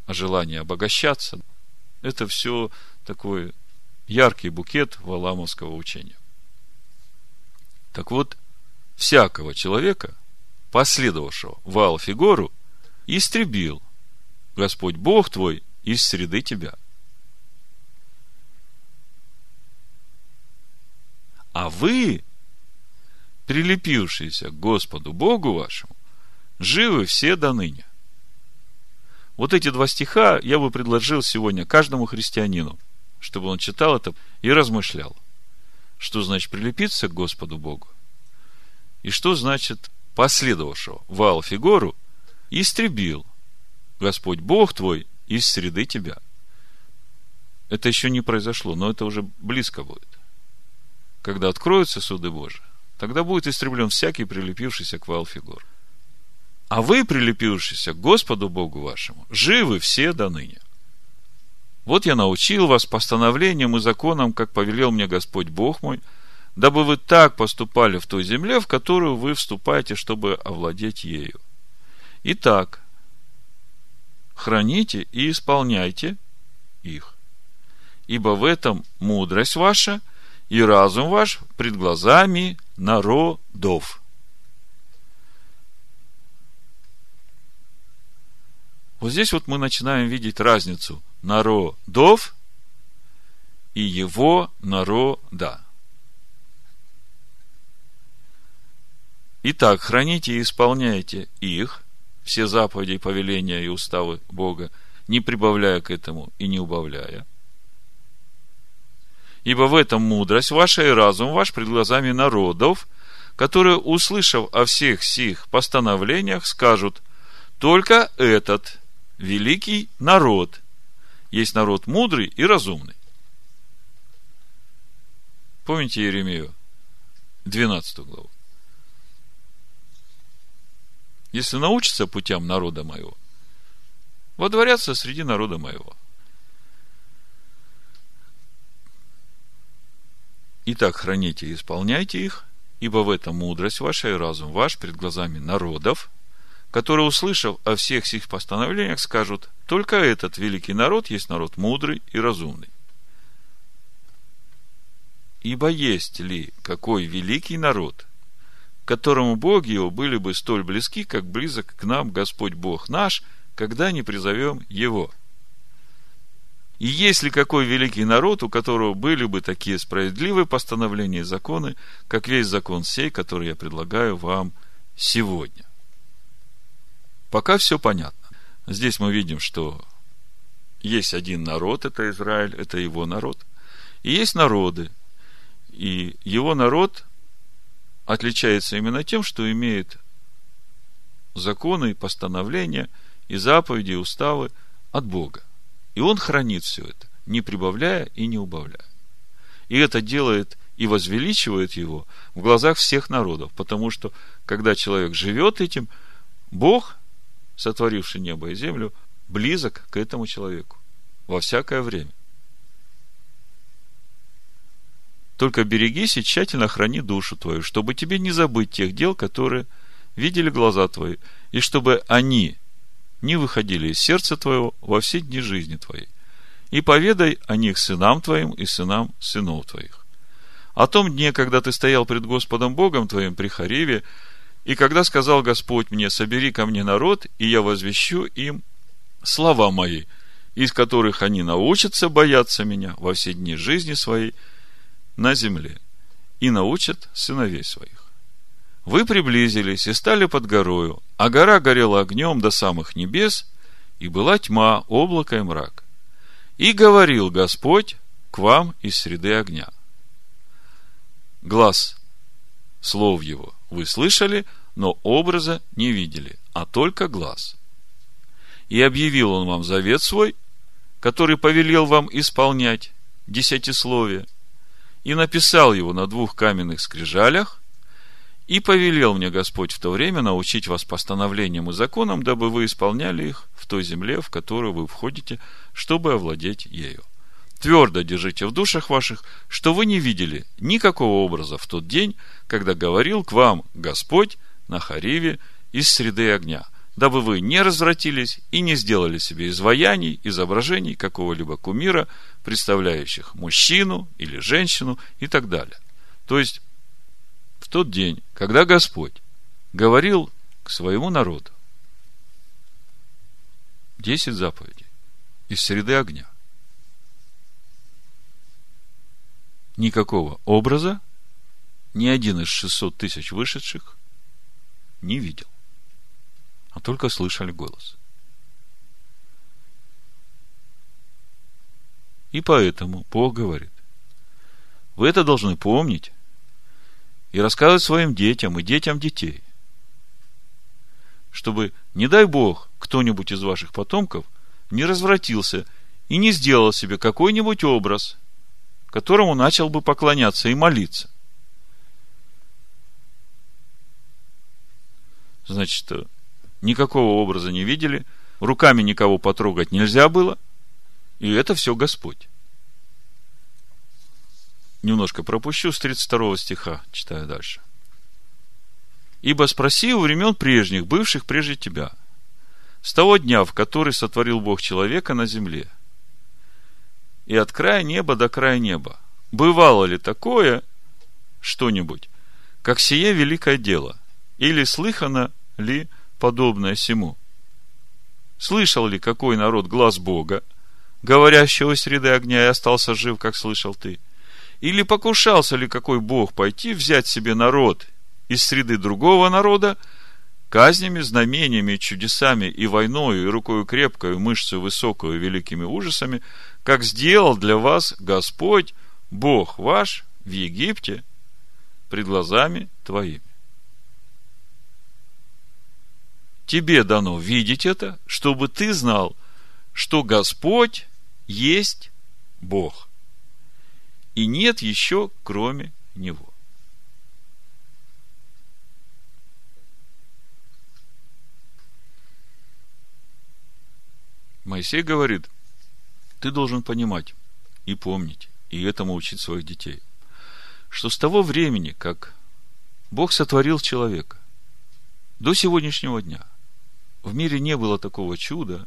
о желании обогащаться. Это все такой яркий букет валаамовского учения. Так вот, всякого человека, последовавшего Ваал-Фегору, истребил Господь Бог твой из среды тебя. А вы, прилепившиеся к Господу Богу вашему, живы все доныне. Вот эти два стиха я бы предложил сегодня каждому христианину, чтобы он читал это и размышлял. Что значит прилепиться к Господу Богу? И что значит последовавшего Ваал-Фегору истребил Господь Бог твой из среды тебя? Это еще не произошло, но это уже близко будет. Когда откроются суды Божии, тогда будет истреблен всякий, прилепившийся к Ваал-Фегору. А вы, прилепившиеся к Господу Богу вашему, живы все доныне. Вот я научил вас постановлением и законом, как повелел мне Господь Бог мой, дабы вы так поступали в той земле, в которую вы вступаете, чтобы овладеть ею. Итак, храните и исполняйте их, ибо в этом мудрость ваша и разум ваш пред глазами народов. Вот здесь вот мы начинаем видеть разницу народов и его народа. Итак, храните и исполняйте их, все заповеди и повеления и уставы Бога, не прибавляя к этому и не убавляя. Ибо в этом мудрость ваша и разум ваш пред глазами народов, которые, услышав о всех сих постановлениях, скажут: только этот великий народ есть народ мудрый и разумный. Помните Иеремию, двенадцатую главу? Если научатся путям народа моего, водворятся среди народа моего. Итак, храните и исполняйте их, ибо в этом мудрость ваша и разум ваш пред глазами народов, которые, услышав о всех сих постановлениях, скажут: только этот великий народ есть народ мудрый и разумный. Ибо есть ли какой великий народ, которому боги его были бы столь близки, как близок к нам Господь Бог наш, когда не призовем его? И есть ли какой великий народ, у которого были бы такие справедливые постановления и законы, как весь закон сей, который я предлагаю вам сегодня? Пока все понятно. Здесь мы видим, что есть один народ, это Израиль, это его народ. И есть народы. И его народ отличается именно тем, что имеет законы, постановления и заповеди, и уставы от Бога. И он хранит все это, не прибавляя и не убавляя. И это делает и возвеличивает его в глазах всех народов. Потому что, когда человек живет этим, Бог, сотворивший небо и землю, близок к этому человеку во всякое время. Только берегись и тщательно храни душу твою, чтобы тебе не забыть тех дел, которые видели глаза твои, и чтобы они не выходили из сердца твоего во все дни жизни твоей. И поведай о них сынам твоим и сынам сынов твоих. О том дне, когда ты стоял пред Господом Богом твоим при Хориве, и когда сказал Господь мне: собери ко мне народ, и я возвещу им слова мои, из которых они научатся бояться меня во все дни жизни своей на земле, и научат сыновей своих. Вы приблизились и стали под горою, а гора горела огнем до самых небес, и была тьма, облако и мрак. И говорил Господь к вам из среды огня. Глаз слов его вы слышали, но образа не видели, а только глаз. И объявил он вам завет свой, который повелел вам исполнять десятисловие, и написал его на двух каменных скрижалях. И повелел мне Господь в то время научить вас постановлениям и законам, дабы вы исполняли их в той земле, в которую вы входите, чтобы овладеть ею. Твердо держите в душах ваших, что вы не видели никакого образа в тот день, когда говорил к вам Господь на Хориве из среды огня, дабы вы не развратились и не сделали себе изваяний, изображений какого-либо кумира, представляющих мужчину или женщину и так далее. То есть, в тот день, когда Господь говорил к своему народу десять заповедей из среды огня, никакого образа ни один из шестисот тысяч вышедших не видел, а только слышали голос. И поэтому Бог говорит: вы это должны помнить и рассказывать своим детям и детям детей, чтобы, не дай Бог, кто-нибудь из ваших потомков не развратился и не сделал себе какой-нибудь образ, которому начал бы поклоняться и молиться. Значит, никакого образа не видели, руками никого потрогать нельзя было, и это все Господь. Немножко пропущу, с тридцать второго стиха читаю дальше. «Ибо спроси у времен прежних, бывших прежде тебя, с того дня, в который сотворил Бог человека на земле, и от края неба до края неба, бывало ли такое что-нибудь, как сие великое дело, или слыхано ли подобное сему? Слышал ли какой народ глаз Бога, говорящего из среды огня, и остался жив, как слышал ты? Или покушался ли какой Бог пойти взять себе народ из среды другого народа казнями, знамениями, чудесами и войною, и рукою крепкою, мышцей высокою, великими ужасами, как сделал для вас Господь, Бог ваш, в Египте пред глазами твоими? Тебе дано видеть это, чтобы ты знал, что Господь есть Бог, и нет еще кроме него». Моисей говорит: ты должен понимать и помнить, и этому учить своих детей, что с того времени, как Бог сотворил человека, до сегодняшнего дня в мире не было такого чуда,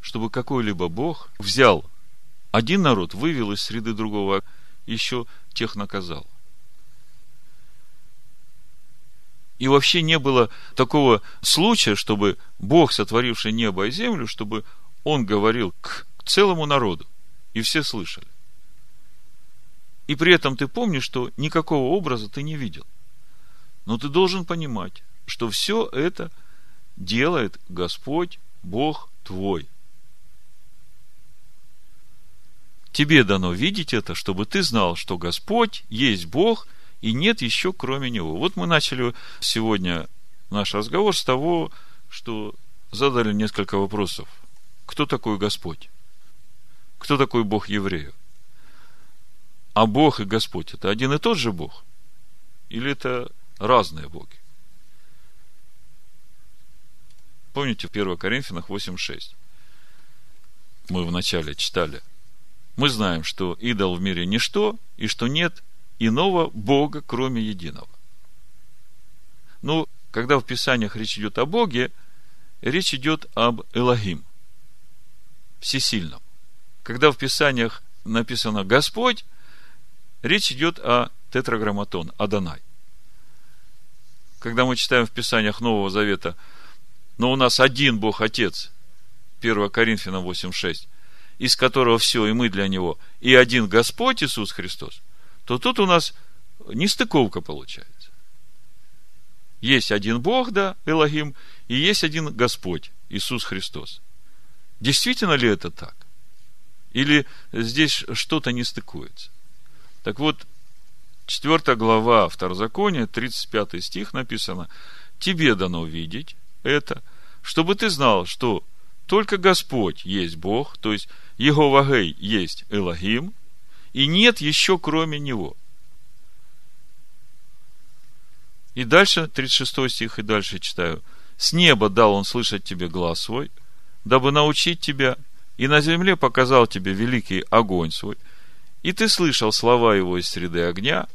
чтобы какой-либо Бог взял один народ, вывел из среды другого, еще тех наказал. И вообще не было такого случая, чтобы Бог, сотворивший небо и землю, чтобы Он говорил к целому народу, и все слышали. И при этом ты помнишь, что никакого образа ты не видел. Но ты должен понимать, что все это делает Господь, Бог твой. Тебе дано видеть это, чтобы ты знал, что Господь есть Бог, и нет еще кроме Него. Вот мы начали сегодня наш разговор с того, что задали несколько вопросов. Кто такой Господь? Кто такой Бог евреев? А Бог и Господь – это один и тот же Бог? Или это разные боги? Помните, в первом Коринфянам восемь шесть мы вначале читали. Мы знаем, что идол в мире ничто, и что нет иного Бога, кроме единого. Ну, Когда в Писаниях речь идет о Боге, речь идет об Элохим, всесильном. Когда в Писаниях написано Господь, речь идет о Тетраграмматон, Адонай. Когда мы читаем в Писаниях Нового Завета, но у нас один Бог Отец, первое Коринфянам восемь шесть, из которого все, и мы для Него, и один Господь Иисус Христос, то тут у нас нестыковка получается. Есть один Бог, да, Элохим, и есть один Господь, Иисус Христос. Действительно ли это так? Или здесь что-то не стыкуется? Так вот, четвёртая глава Второзакония, тридцать пятый стих написано: «Тебе дано видеть это, чтобы ты знал, что только Господь есть Бог, то есть Иегова Гей есть Элохим, и нет еще кроме Него». И дальше, тридцать шестой стих, и дальше читаю. «С неба дал он слышать тебе глас свой, дабы научить тебя, и на земле показал тебе великий огонь свой, и ты слышал слова его из среды огня,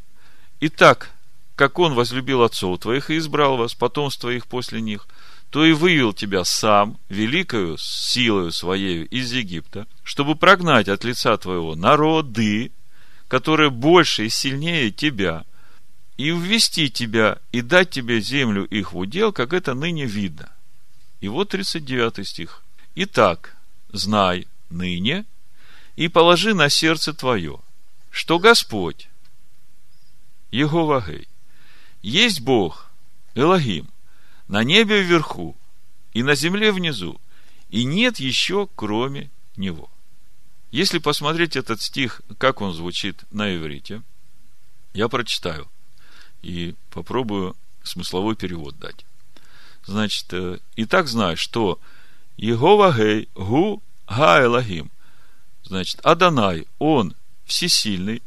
и так, как он возлюбил отцов твоих и избрал вас, потомство их после них, то и вывел тебя сам великою силою своею из Египта, чтобы прогнать от лица твоего народы, которые больше и сильнее тебя, и ввести тебя, и дать тебе землю их в удел, как это ныне видно». И вот тридцать девятый стих. «Итак, знай ныне и положи на сердце твое, что Господь, Иегова Гей, есть Бог, Элохим, на небе вверху и на земле внизу, и нет еще кроме Него». Если посмотреть этот стих, как он звучит на иврите, я прочитаю и попробую смысловой перевод дать. Значит, и так знаю, что Иегова Гей Гу Га Элохим. Значит, Адонай, Он всесильный,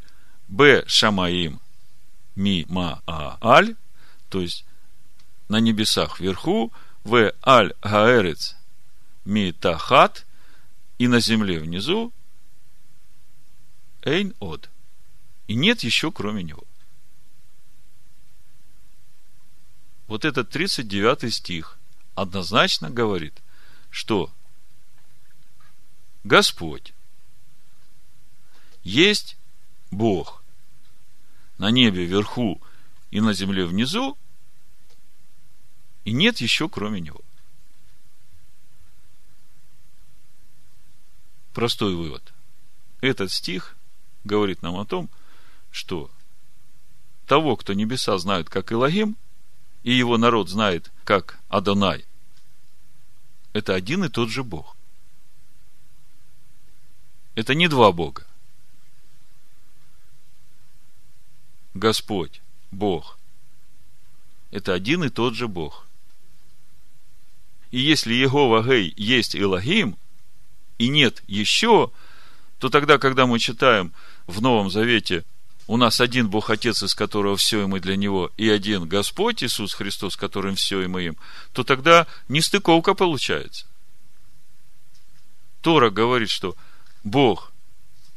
Б Шамаим Ми Ма А Аль, то есть на небесах вверху, В Аль Гаэрец Ми Тахат, и на земле внизу, Эйн Од. И нет еще кроме Него. Вот этот тридцать девятый стих однозначно говорит, что Господь есть Бог на небе вверху и на земле внизу, и нет еще кроме Него. Простой вывод. Этот стих говорит нам о том, что того, кто небеса знают как Элохим, и его народ знает как Адонай, это один и тот же Бог. Это не два Бога. Господь, Бог, это один и тот же Бог. И если Иегова Гей есть Элохим, и нет еще, то тогда, когда мы читаем в Новом Завете: у нас один Бог Отец, из которого все, и мы для Него, и один Господь Иисус Христос, которым все, и мы им, то тогда нестыковка получается. Тора говорит, что Бог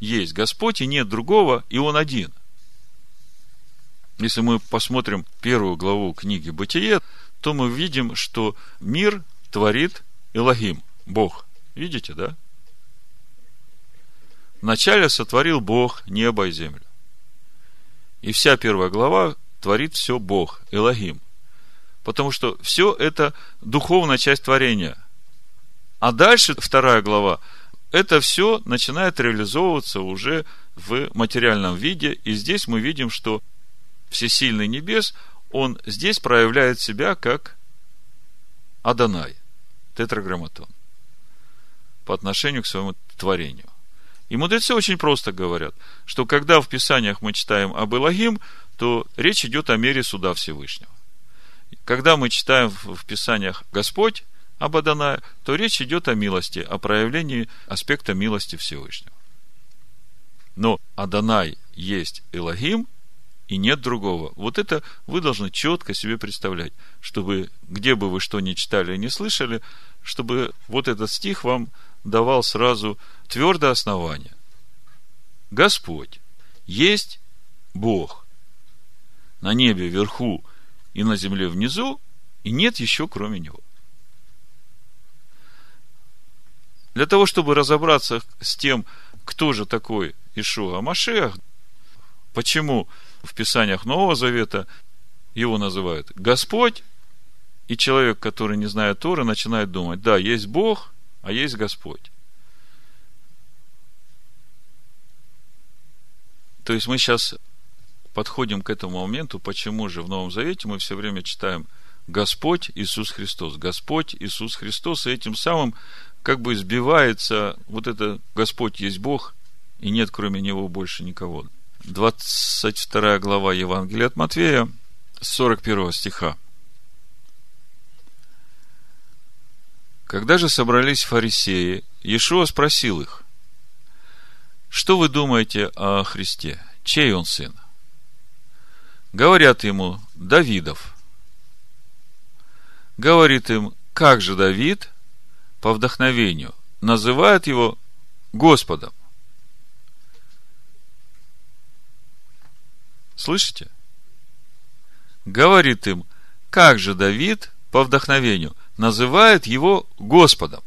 есть Господь, и нет другого, и Он один. Если мы посмотрим первую главу книги Бытие, то мы видим, что мир творит Элохим, Бог. Видите, да? Вначале сотворил Бог небо и землю. И вся первая глава творит все Бог, Элохим. Потому что все это духовная часть творения. А дальше вторая глава, это все начинает реализовываться уже в материальном виде. И здесь мы видим, что всесильный небес, он здесь проявляет себя как Адонай, Тетраграмматон, по отношению к своему творению. И мудрецы очень просто говорят, что когда в Писаниях мы читаем об Элохим, то речь идет о мере суда Всевышнего. Когда мы читаем в Писаниях Господь об Адонае, то речь идет о милости, о проявлении аспекта милости Всевышнего. Но Адонай есть Элохим, и нет другого. Вот это вы должны четко себе представлять, чтобы, где бы вы что ни читали и не слышали, чтобы вот этот стих вам давал сразу твердое основание. Господь есть Бог на небе вверху и на земле внизу, и нет еще кроме него. Для того, чтобы разобраться с тем, кто же такой Йешуа Машех, почему в Писаниях Нового Завета его называют Господь, и человек, который не знает Торы, начинает думать, да, есть Бог, а есть Господь. То есть мы сейчас подходим к этому моменту, почему же в Новом Завете мы все время читаем Господь Иисус Христос, Господь Иисус Христос, и этим самым как бы сбивается вот это Господь есть Бог, и нет кроме Него больше никого. двадцать вторая глава Евангелия от Матфея, сорок первого стиха. Когда же собрались фарисеи, Йешуа спросил их: что вы думаете о Христе? Чей он сын? Говорят ему: Давидов. Говорит им: как же Давид по вдохновению называет его Господом? Слышите? Говорит им: как же Давид по вдохновению называет его Господом,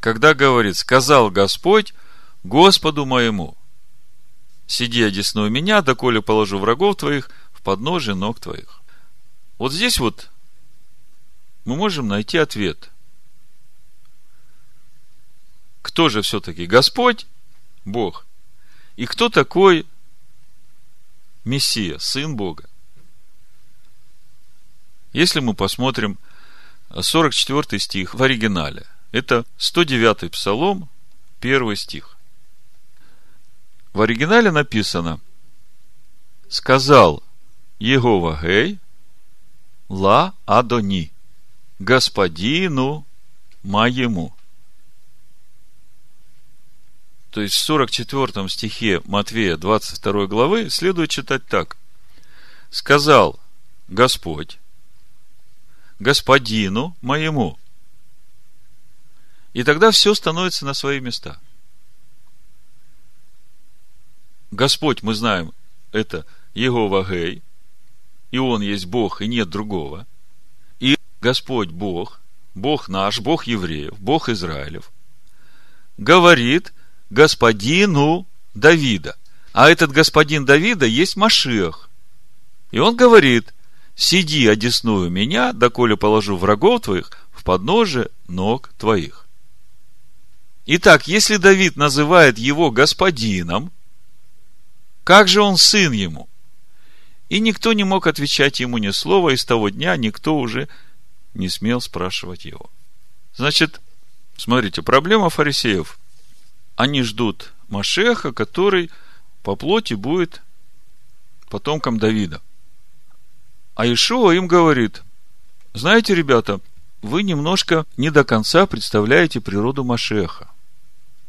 когда говорит: сказал Господь Господу моему: сиди одесную меня, доколе положу врагов твоих в подножие ног твоих. Вот здесь вот мы можем найти ответ. Кто же все-таки Господь, Бог, и кто такой Мессия, Сын Бога? Если мы посмотрим сорок четвёртый стих в оригинале, это сто девятый псалом, первый стих. В оригинале написано: сказал Иегова Гей Ла Адони, господину моему. То есть в сорок четвёртом стихе Матфея двадцать второй главы следует читать так: сказал Господь господину моему. И тогда все становится на свои места. Господь, мы знаем, это Иегова Гей, и Он есть Бог, и нет другого. И Господь Бог, Бог наш, Бог евреев, Бог Израилев, говорит господину Давида. А этот господин Давида есть Машех. И он говорит: сиди одесную меня, доколе положу врагов твоих в подножие ног твоих. Итак, если Давид называет его господином, как же он сын ему? И никто не мог отвечать ему ни слова, и с того дня никто уже не смел спрашивать его. Значит, смотрите, проблема фарисеев. Они ждут Машеха, который по плоти будет потомком Давида. А Йешуа им говорит: знаете, ребята, вы немножко не до конца представляете природу Машеха.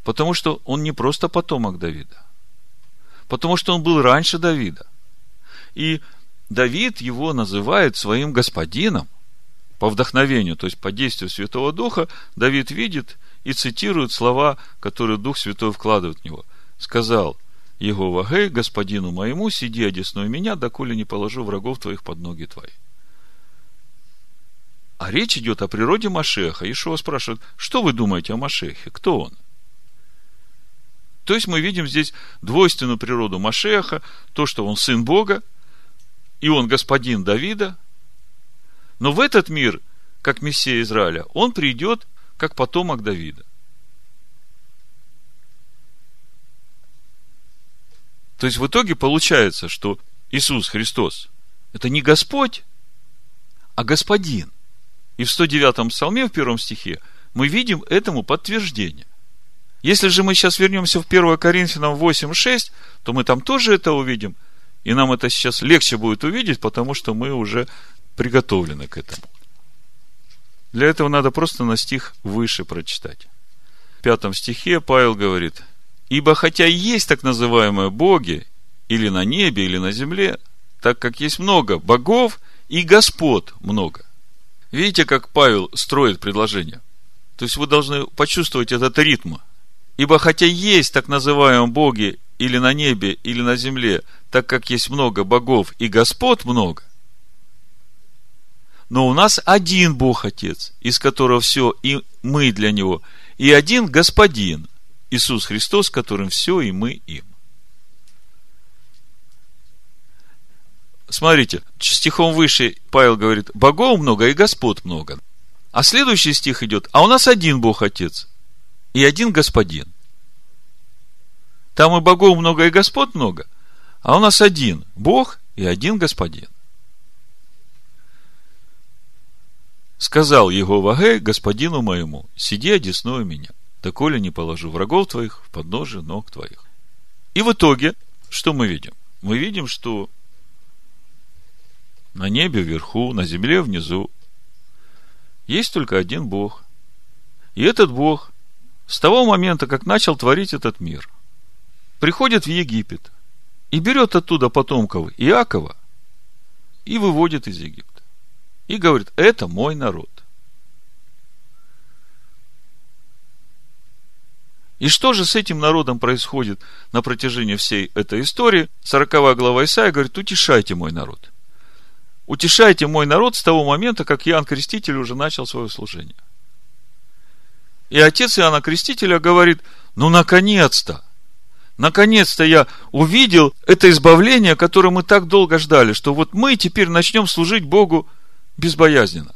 Потому что он не просто потомок Давида. Потому что он был раньше Давида. И Давид его называет своим господином по вдохновению, то есть по действию Святого Духа. Давид видит и цитирует слова, которые Дух Святой вкладывает в него. Сказал Иегова Гей господину моему: сиди одесную меня, доколе не положу врагов твоих под ноги твои. А речь идет о природе Машеха. Йешуа спрашивает: что вы думаете о Машехе? Кто он? То есть мы видим здесь двойственную природу Машеха, то, что он сын Бога, и он господин Давида. Но в этот мир, как Мессия Израиля, он придет как потомок Давида. То есть в итоге получается, что Иисус Христос — это не Господь, а Господин. И в сто девятом псалме, в первом стихе, мы видим этому подтверждение. Если же мы сейчас вернемся в первое Коринфянам восемь шесть, то мы там тоже это увидим, и нам это сейчас легче будет увидеть, потому что мы уже приготовлены к этому. Для этого надо просто на стих выше прочитать. В пятом стихе Павел говорит: ибо хотя есть так называемые боги, или на небе, или на земле, так как есть много богов и господ много. Видите, как Павел строит предложение? То есть вы должны почувствовать этот ритм. Ибо хотя есть так называемые боги или на небе, или на земле, так как есть много богов и господ много, Но у нас один Бог Отец, из которого все, и мы для Него, и один Господин, Иисус Христос, которым все, и мы им. Смотрите, стихом выше Павел говорит: богов много и господ много. А следующий стих идет: а у нас один Бог Отец и один Господин. Там и богов много, и господ много, а у нас один Бог и один Господин. Сказал Иегова Ге господину моему: сиди одесную меня, доколе не положу врагов твоих в подножие ног твоих. И в итоге, что мы видим? Мы видим, что на небе вверху, на земле внизу есть только один Бог. И этот Бог с того момента, как начал творить этот мир, приходит в Египет и берет оттуда потомков Иакова и выводит из Египта. И говорит: это мой народ. И что же с этим народом происходит на протяжении всей этой истории? Сороковая глава Исаия говорит: утешайте мой народ. Утешайте мой народ с того момента, как Иоанн Креститель уже начал свое служение. И отец Иоанна Крестителя говорит: ну, наконец-то, наконец-то я увидел это избавление, которое мы так долго ждали, что вот мы теперь начнем служить Богу безбоязненно.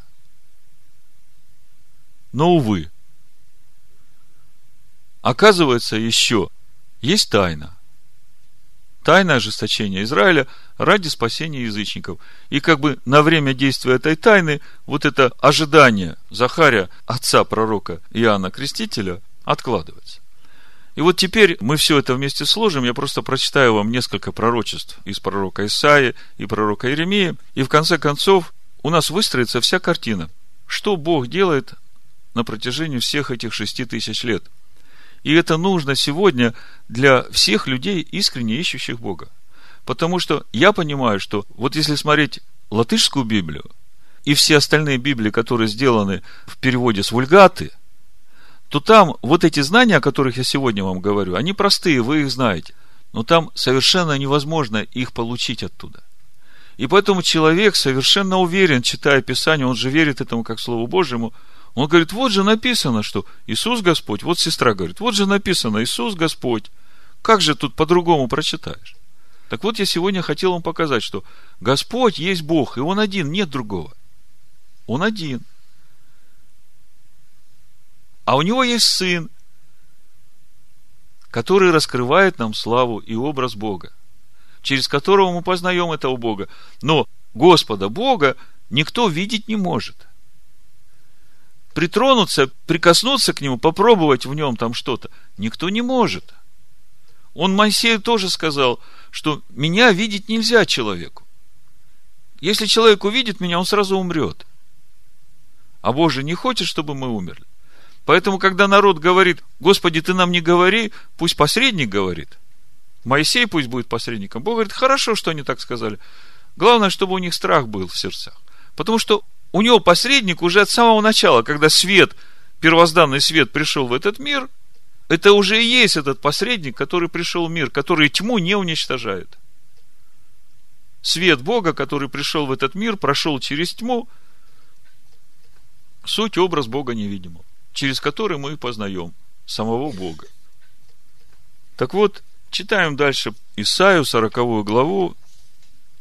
Но, увы, оказывается, еще есть тайна. Тайна ожесточения Израиля ради спасения язычников. И как бы на время действия этой тайны вот это ожидание Захария, отца пророка Иоанна Крестителя, откладывается. И вот теперь мы все это вместе сложим. Я просто прочитаю вам несколько пророчеств из пророка Исаии и пророка Иеремии. И в конце концов у нас выстроится вся картина, что Бог делает на протяжении всех этих шести тысяч лет. И это нужно сегодня для всех людей, искренне ищущих Бога. Потому что я понимаю, что вот если смотреть латышскую Библию и все остальные Библии, которые сделаны в переводе с Вульгаты, то там вот эти знания, о которых я сегодня вам говорю, они простые, вы их знаете. Но там совершенно невозможно их получить оттуда. И поэтому человек совершенно уверен, читая Писание, он же верит этому как Слову Божьему, он говорит: вот же написано, что Иисус Господь, вот сестра говорит, вот же написано Иисус Господь, как же тут по-другому прочитаешь? Так вот, я сегодня хотел вам показать, что Господь есть Бог, и Он один, нет другого. Он один. А у Него есть Сын, который раскрывает нам славу и образ Бога, через которого мы познаем этого Бога. Но Господа Бога никто видеть не может. Притронуться, прикоснуться к Нему, попробовать в Нем там что-то никто не может. Он Моисею тоже сказал, что меня видеть нельзя человеку. Если человек увидит меня, он сразу умрет. А Бог же не хочет, чтобы мы умерли. Поэтому, когда народ говорит: Господи, Ты нам не говори, пусть посредник говорит, Моисей пусть будет посредником. Бог говорит: хорошо, что они так сказали. Главное, чтобы у них страх был в сердцах. Потому что у него посредник уже от самого начала, когда свет, первозданный свет пришел в этот мир, это уже и есть этот посредник, который пришел в мир, который тьму не уничтожает. Свет Бога, который пришел в этот мир, прошел через тьму, суть, образ Бога невидимого, через который мы познаем самого Бога. Так вот, читаем дальше Исаию, сороковую главу.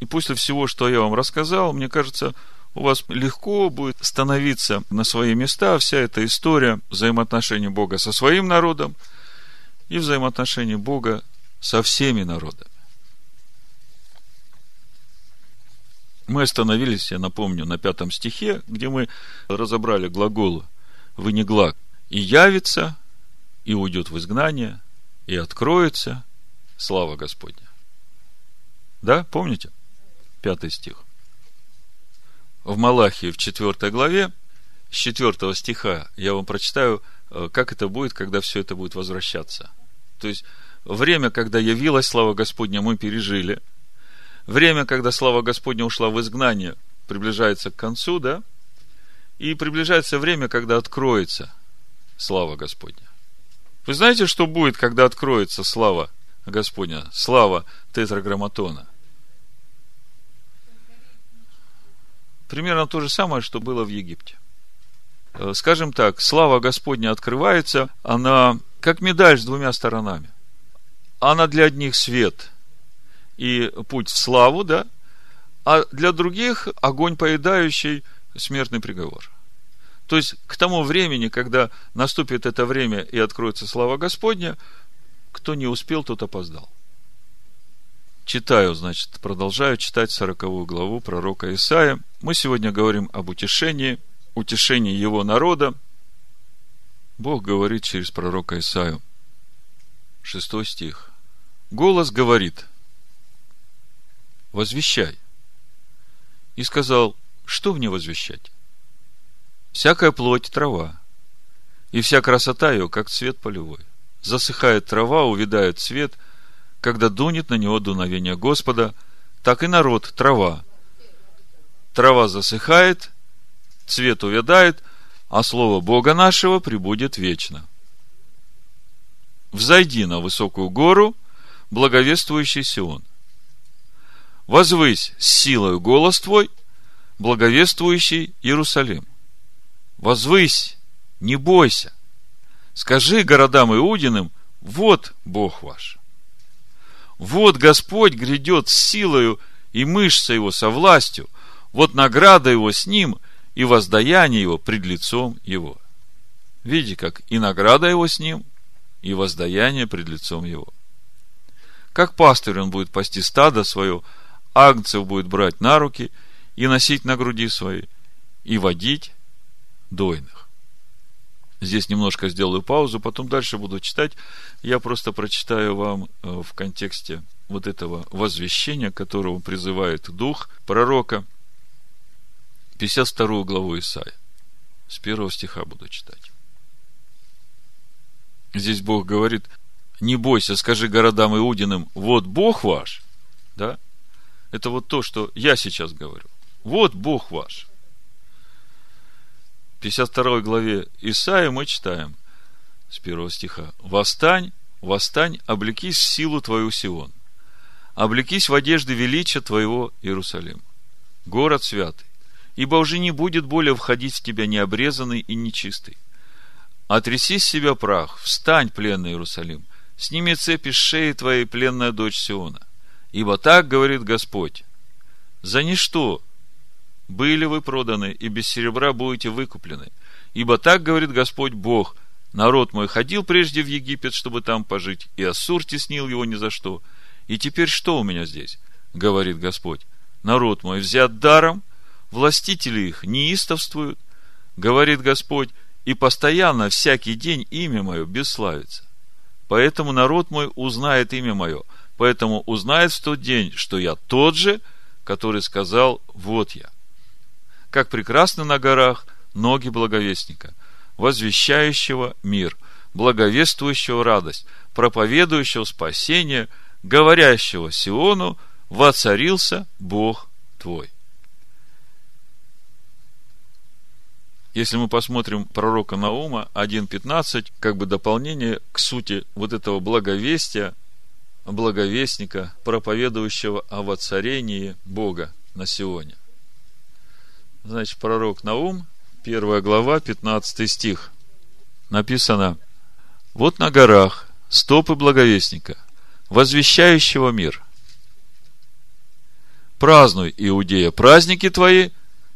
И после всего, что я вам рассказал, мне кажется, у вас легко будет становиться на свои места вся эта история взаимоотношений Бога со своим народом и взаимоотношений Бога со всеми народами. Мы остановились, я напомню, на пятом стихе, где мы разобрали глаголы «вынеглак» и «явится», и «уйдет в изгнание», и «откроется», слава Господня. Да, помните? Пятый стих. В Малахии, в четвёртой главе, с четвёртого стиха я вам прочитаю, как это будет, когда все это будет возвращаться. То есть, время, когда явилась слава Господня, мы пережили. Время, когда слава Господня ушла в изгнание, приближается к концу, да? И приближается время, когда откроется слава Господня. Вы знаете, что будет, когда откроется слава Господня, слава Тетраграмматона? примерно то же самое, что было в Египте. Скажем так, слава Господня открывается, она как медаль с двумя сторонами. Она для одних свет и путь в славу, да, а для других огонь поедающий, смертный приговор. То есть, к тому времени, когда наступит это время и откроется слава Господня, кто не успел, тот опоздал. Читаю, значит, продолжаю читать сороковую главу пророка Исаия. Мы сегодня говорим об утешении, утешении его народа. Бог говорит через пророка Исаию. Шестой стих. Голос говорит: возвещай. И сказал: что мне возвещать? Всякая плоть трава, и вся красота ее, как цвет полевой. Засыхает трава, увядает цвет, когда дунет на него дуновение Господа, так и народ трава. Трава засыхает, цвет увядает, а слово Бога нашего пребудет вечно. Взойди на высокую гору, благовествующий Сион. Возвысь с силою голос твой, благовествующий Иерусалим. Возвысь, не бойся. Скажи городам Иудиным: вот Бог ваш. Вот Господь грядет с силою, и мышца его со властью, вот награда его с ним, и воздаяние его пред лицом его. Видите, как и награда его с ним, и воздаяние пред лицом его. Как пастырь он будет пасти стадо свое, агнцев будет брать на руки и носить на груди своей, и водить дойных. Здесь немножко сделаю паузу, потом дальше буду читать. Я просто прочитаю вам в контексте вот этого возвещения, к которому призывает дух пророка, пятьдесят вторую главу Исаии. С первого стиха буду читать. Здесь Бог говорит: не бойся, скажи городам Иудиным: вот Бог ваш. Да? Это вот то, что я сейчас говорю. Вот Бог ваш. В пятьдесят второй главе Исаии мы читаем с первого стиха: «Восстань, восстань, облекись в силу твою, Сион, облекись в одежды величия твоего, Иерусалим, город святый, ибо уже не будет более входить в тебя необрезанный и нечистый. Отряси с себя прах, встань, пленный Иерусалим, сними цепи с шеи твоей, пленная дочь Сиона. Ибо так говорит Господь: за ничто были вы проданы, и без серебра будете выкуплены. Ибо так говорит Господь Бог: народ мой ходил прежде в Египет, чтобы там пожить, и Ассур теснил его ни за что. И теперь что у меня здесь? Говорит Господь: народ мой взят даром, властители их неистовствуют, говорит Господь, и постоянно всякий день имя мое бесславится. Поэтому народ мой узнает имя мое, поэтому узнает в тот день, что я тот же, который сказал: вот я. Как прекрасны на горах ноги благовестника, возвещающего мир, благовествующего радость, проповедующего спасение, говорящего Сиону: воцарился Бог твой». Если мы посмотрим пророка Наума один пятнадцать, как бы дополнение к сути вот этого благовестия, благовестника, проповедующего о воцарении Бога на Сионе. Значит, пророк Наум, первая глава, пятнадцатый стих. Написано: «Вот на горах стопы благовестника, возвещающего мир. Празднуй, Иудея, праздники твои».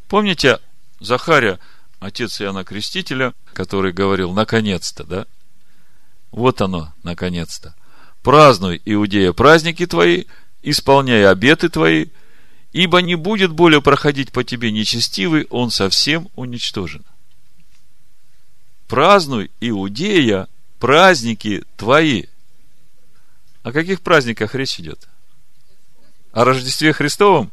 Помните, Захария, отец Иоанна Крестителя, который говорил: наконец-то, да? Вот оно, наконец-то. «Празднуй, Иудея, праздники твои, исполняй обеты твои, ибо не будет более проходить по тебе нечестивый, он совсем уничтожен». Празднуй, Иудея, праздники твои. О каких праздниках речь идет? О Рождестве Христовом?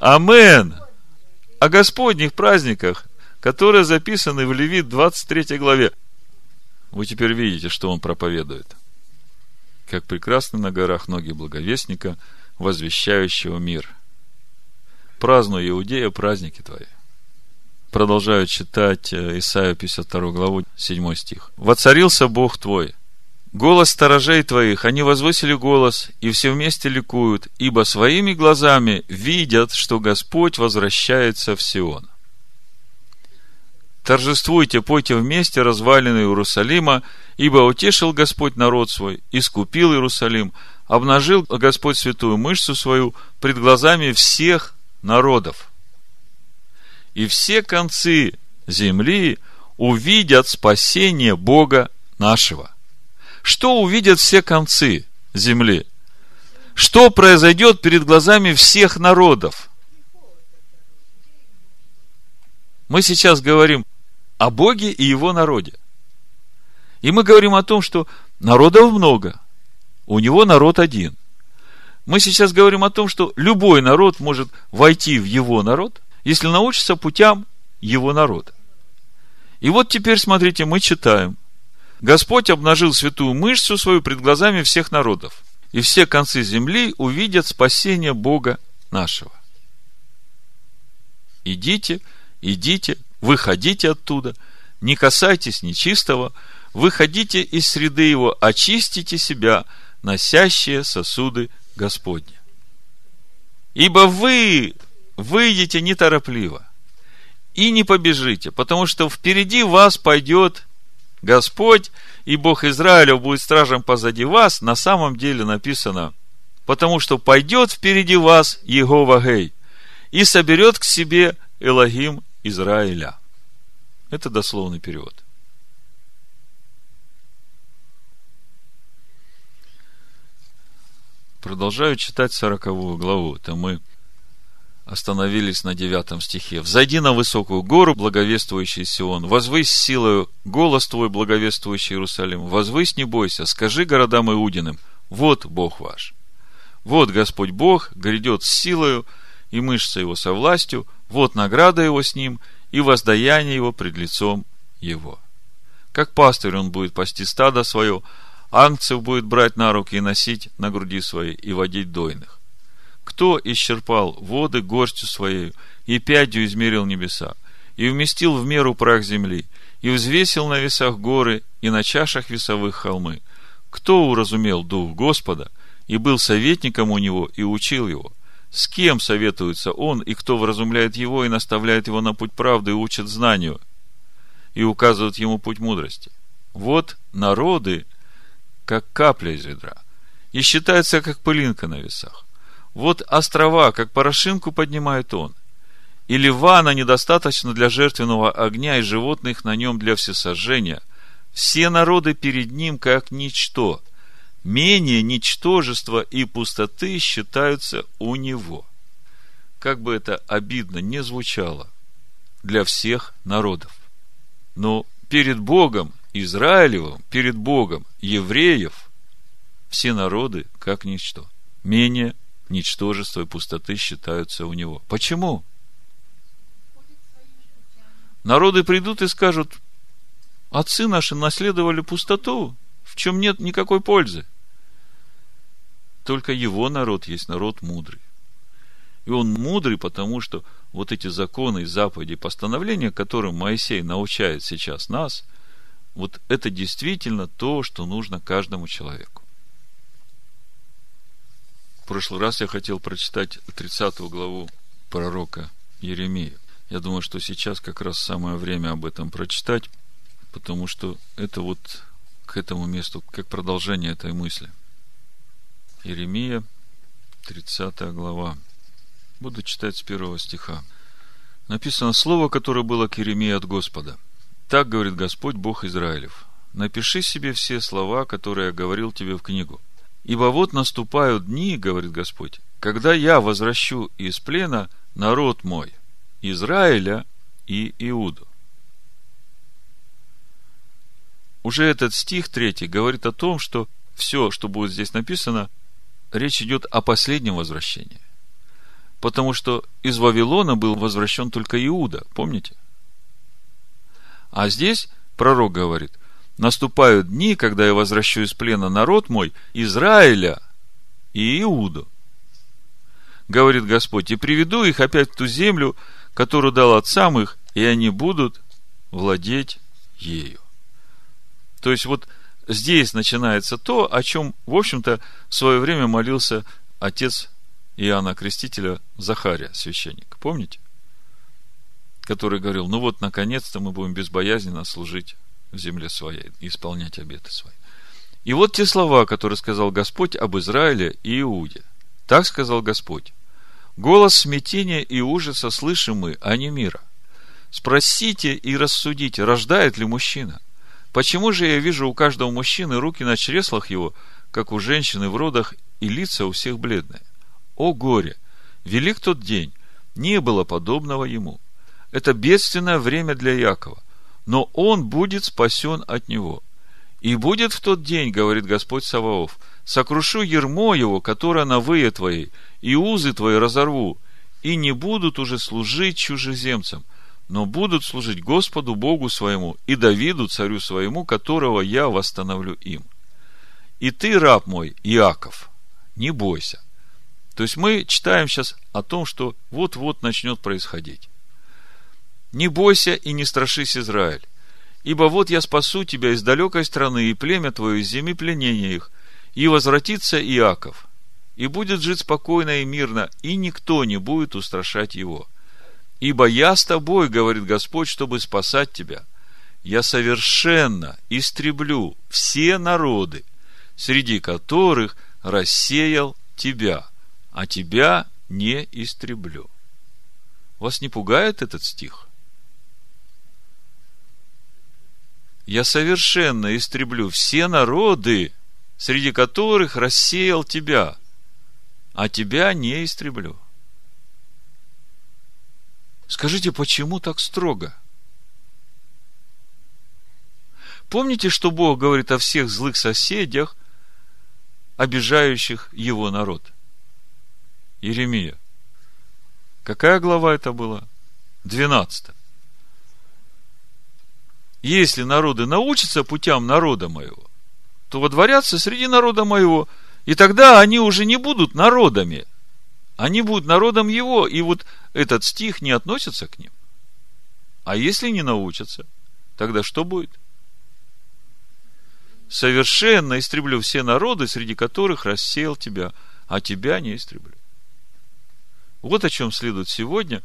Амен! О Господних праздниках, которые записаны в Левит двадцать третьей главе. Вы теперь видите, что он проповедует. Как прекрасны на горах ноги благовестника, возвещающего мир. Празднуй, Иудея, праздники твои. Продолжаю читать Исаию пятьдесят вторую главу, седьмой стих. «Воцарился Бог твой, Голос сторожей твоих, они возвысили голос, и все вместе ликуют, ибо своими глазами видят, что Господь возвращается в Сион. Торжествуйте, пойте вместе, развалины Иерусалима, ибо утешил Господь народ свой, искупил Иерусалим, обнажил Господь святую мышцу свою пред глазами всех народов. И все концы земли увидят спасение Бога нашего. Что увидят все концы земли? Что произойдет перед глазами всех народов? Мы сейчас говорим о Боге и Его народе. И мы говорим о том, что народов много, у Него народ один. Мы сейчас говорим о том, что любой народ может войти в Его народ, если научится путям Его народа. И вот теперь, смотрите, мы читаем. Господь обнажил святую мышцу свою пред глазами всех народов, и все концы земли увидят спасение Бога нашего. Идите, идите, выходите оттуда, не касайтесь нечистого, выходите из среды его, очистите себя, носящие сосуды Господни. Ибо вы выйдете неторопливо и не побежите, потому что впереди вас пойдет Господь, и Бог Израилев будет стражем позади вас. На самом деле написано: потому что пойдет впереди вас Иегова Гей и соберет к себе Элохим Израиля. Это дословный перевод. Продолжаю читать сороковую главу. Там мы остановились на девятом стихе. «Взойди на высокую гору, благовествующий Сион, возвысь силою голос твой, благовествующий Иерусалим, возвысь, не бойся, скажи городам Иудиным, вот Бог ваш. Вот Господь Бог грядет с силою, и мышца его со властью, вот награда его с ним, и воздаяние его пред лицом его. Как пастырь он будет пасти стадо свое, ангцев будет брать на руки и носить на груди своей, и водить дойных. Кто исчерпал воды горстью своей, и пядью измерил небеса, и вместил в меру прах земли, и взвесил на весах горы, и на чашах весовых холмы? Кто уразумел дух Господа, и был советником у него, и учил его? С кем советуется он, и кто вразумляет его, и наставляет его на путь правды, и учит знанию, и указывает ему путь мудрости? Вот народы, как капля из ведра, и считается, как пылинка на весах. Вот острова, как порошинку поднимает он. И Ливана недостаточно для жертвенного огня, и животных на нем для всесожжения. Все народы перед ним, как ничто. Менее ничтожества и пустоты считаются у него». Как бы это обидно не звучало для всех народов, но перед Богом Израилевым, перед Богом евреев, все народы, как ничто. Менее ничтожество и пустоты считаются у него. Почему? Народы придут и скажут: отцы наши наследовали пустоту, в чем нет никакой пользы. Только его народ есть народ мудрый. И он мудрый, потому что вот эти законы, заповеди, постановления, которым Моисей научает сейчас нас, вот это действительно то, что нужно каждому человеку. В прошлый раз я хотел прочитать тридцатую главу пророка Иеремии. Я думаю, что сейчас как раз самое время об этом прочитать, потому что это вот к этому месту, как продолжение этой мысли. Иеремия, тридцатая глава. Буду читать с первого стиха. Написано: «Слово, которое было к Иеремии от Господа. Так говорит Господь, Бог Израилев: напиши себе все слова, которые я говорил тебе в книгу. Ибо вот наступают дни, говорит Господь, когда я возвращу из плена народ мой, Израиля и Иуду». Уже этот стих третий говорит о том, что все, что будет здесь написано, речь идет о последнем возвращении. Потому что из Вавилона был возвращен только Иуда, помните? А здесь пророк говорит: наступают дни, когда я возвращу из плена народ мой, Израиля и Иуду, говорит Господь, и приведу их опять в ту землю, которую дал отцам их, и они будут владеть ею. То есть вот здесь начинается то, о чем, в общем-то, в свое время молился отец Иоанна Крестителя Захария, священник. Помните? Который говорил, ну вот, наконец-то мы будем безбоязненно служить в земле своей и исполнять обеты свои. И вот те слова, которые сказал Господь об Израиле и Иуде. Так сказал Господь. Голос смятения и ужаса слышимы, а не мира. Спросите и рассудите, рождает ли мужчина? Почему же я вижу у каждого мужчины руки на чреслах его, как у женщины в родах, и лица у всех бледные? О горе! Велик тот день, не было подобного ему. Это бедственное время для Якова, но он будет спасен от него. И будет в тот день, говорит Господь Саваоф, сокрушу ярмо его, которое на вые твои, и узы твои разорву, и не будут уже служить чужеземцам, но будут служить Господу Богу своему и Давиду, царю своему, которого я восстановлю им. И ты, раб мой, Иаков, не бойся. То есть мы читаем сейчас о том, что вот-вот начнет происходить. Не бойся и не страшись, Израиль, ибо вот я спасу тебя из далекой страны и племя твое из земли пленения их, и возвратится Иаков, и будет жить спокойно и мирно, и никто не будет устрашать его. Ибо я с тобой, говорит Господь, чтобы спасать тебя. Я совершенно истреблю все народы, среди которых рассеял тебя, а тебя не истреблю. Вас не пугает этот стих? Я совершенно истреблю все народы, среди которых рассеял тебя, а тебя не истреблю. Скажите, почему так строго? Помните, что Бог говорит о всех злых соседях, обижающих его народ? Иеремия. Какая глава это была? двенадцатая. Если народы научатся путям народа моего, то водворятся среди народа моего, и тогда они уже не будут народами. Они будут народом его, и вот этот стих не относится к ним. А если не научатся, тогда что будет? Совершенно истреблю все народы, среди которых рассеял тебя, а тебя не истреблю. Вот о чем следует сегодня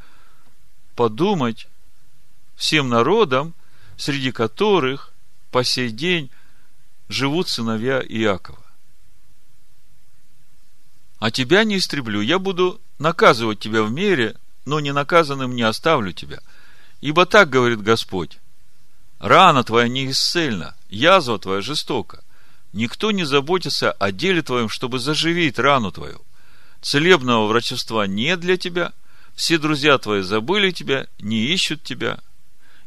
подумать всем народам, среди которых по сей день живут сыновья Иакова. А тебя не истреблю, я буду наказывать тебя в мире, но не наказанным не оставлю тебя. Ибо так говорит Господь, рана твоя не исцельна, язва твоя жестока. Никто не заботится о деле твоем, чтобы заживить рану твою. Целебного врачества нет для тебя, все друзья твои забыли тебя, не ищут тебя,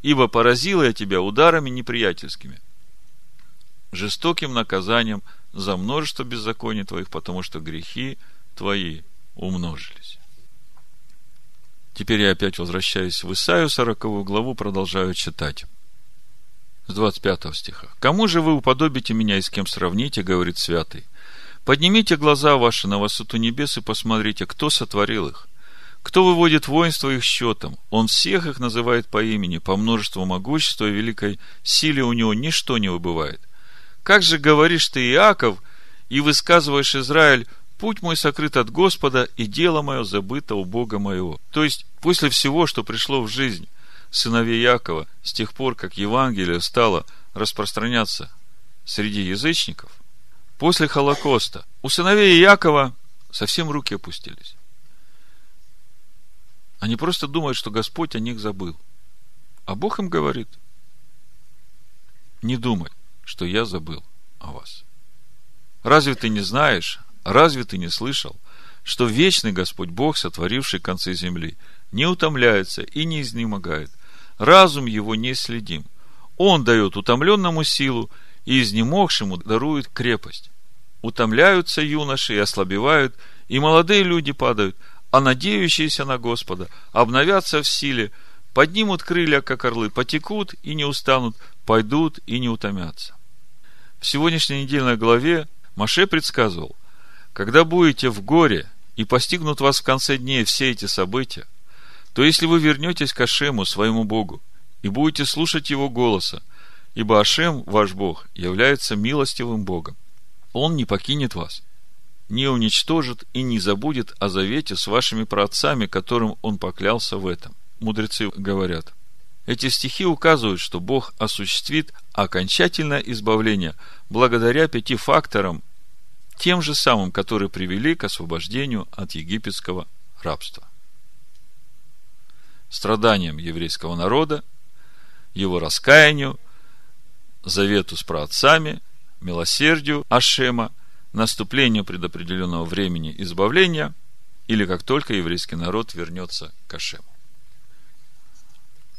ибо поразила я тебя ударами неприятельскими, жестоким наказанием за множество беззаконий твоих, потому что грехи твои умножились. Теперь я опять возвращаюсь в Исаию, сороковую главу, продолжаю читать. С двадцать пятого стиха. «Кому же вы уподобите меня и с кем сравните, говорит святый? Поднимите глаза ваши на высоту небес и посмотрите, кто сотворил их, кто выводит воинство их счетом. Он всех их называет по имени, по множеству могущества и великой силе у него ничто не выбывает. Как же говоришь ты, Иаков, и высказываешь, Израиль, путь мой сокрыт от Господа, и дело мое забыто у Бога моего». То есть, после всего, что пришло в жизнь сыновей Иакова, с тех пор, как Евангелие стало распространяться среди язычников, после Холокоста у сыновей Иакова совсем руки опустились. Они просто думают, что Господь о них забыл. А Бог им говорит, не думай, что я забыл о вас. Разве ты не знаешь, разве ты не слышал, что вечный Господь Бог, сотворивший концы земли, не утомляется и не изнемогает, разум его не следим. Он дает утомленному силу, и изнемогшему дарует крепость. Утомляются юноши и ослабевают, и молодые люди падают, а надеющиеся на Господа обновятся в силе, поднимут крылья, как орлы, потекут и не устанут, пойдут и не утомятся. В сегодняшней недельной главе Маше предсказывал, когда будете в горе и постигнут вас в конце дней все эти события, то если вы вернетесь к Ашему, своему Богу, и будете слушать его голоса, Ибо Ашем, ваш Бог, является милостивым Богом. Он не покинет вас, не уничтожит и не забудет о завете с вашими праотцами, которым он поклялся в этом. Мудрецы говорят. Эти стихи указывают, что Бог осуществит окончательное избавление благодаря пяти факторам, тем же самым, которые привели к освобождению от египетского рабства. Страданиям еврейского народа, его раскаянию, завету с праотцами, милосердию Ашема, наступлению предопределенного времени избавления, или как только еврейский народ вернется к Ашему.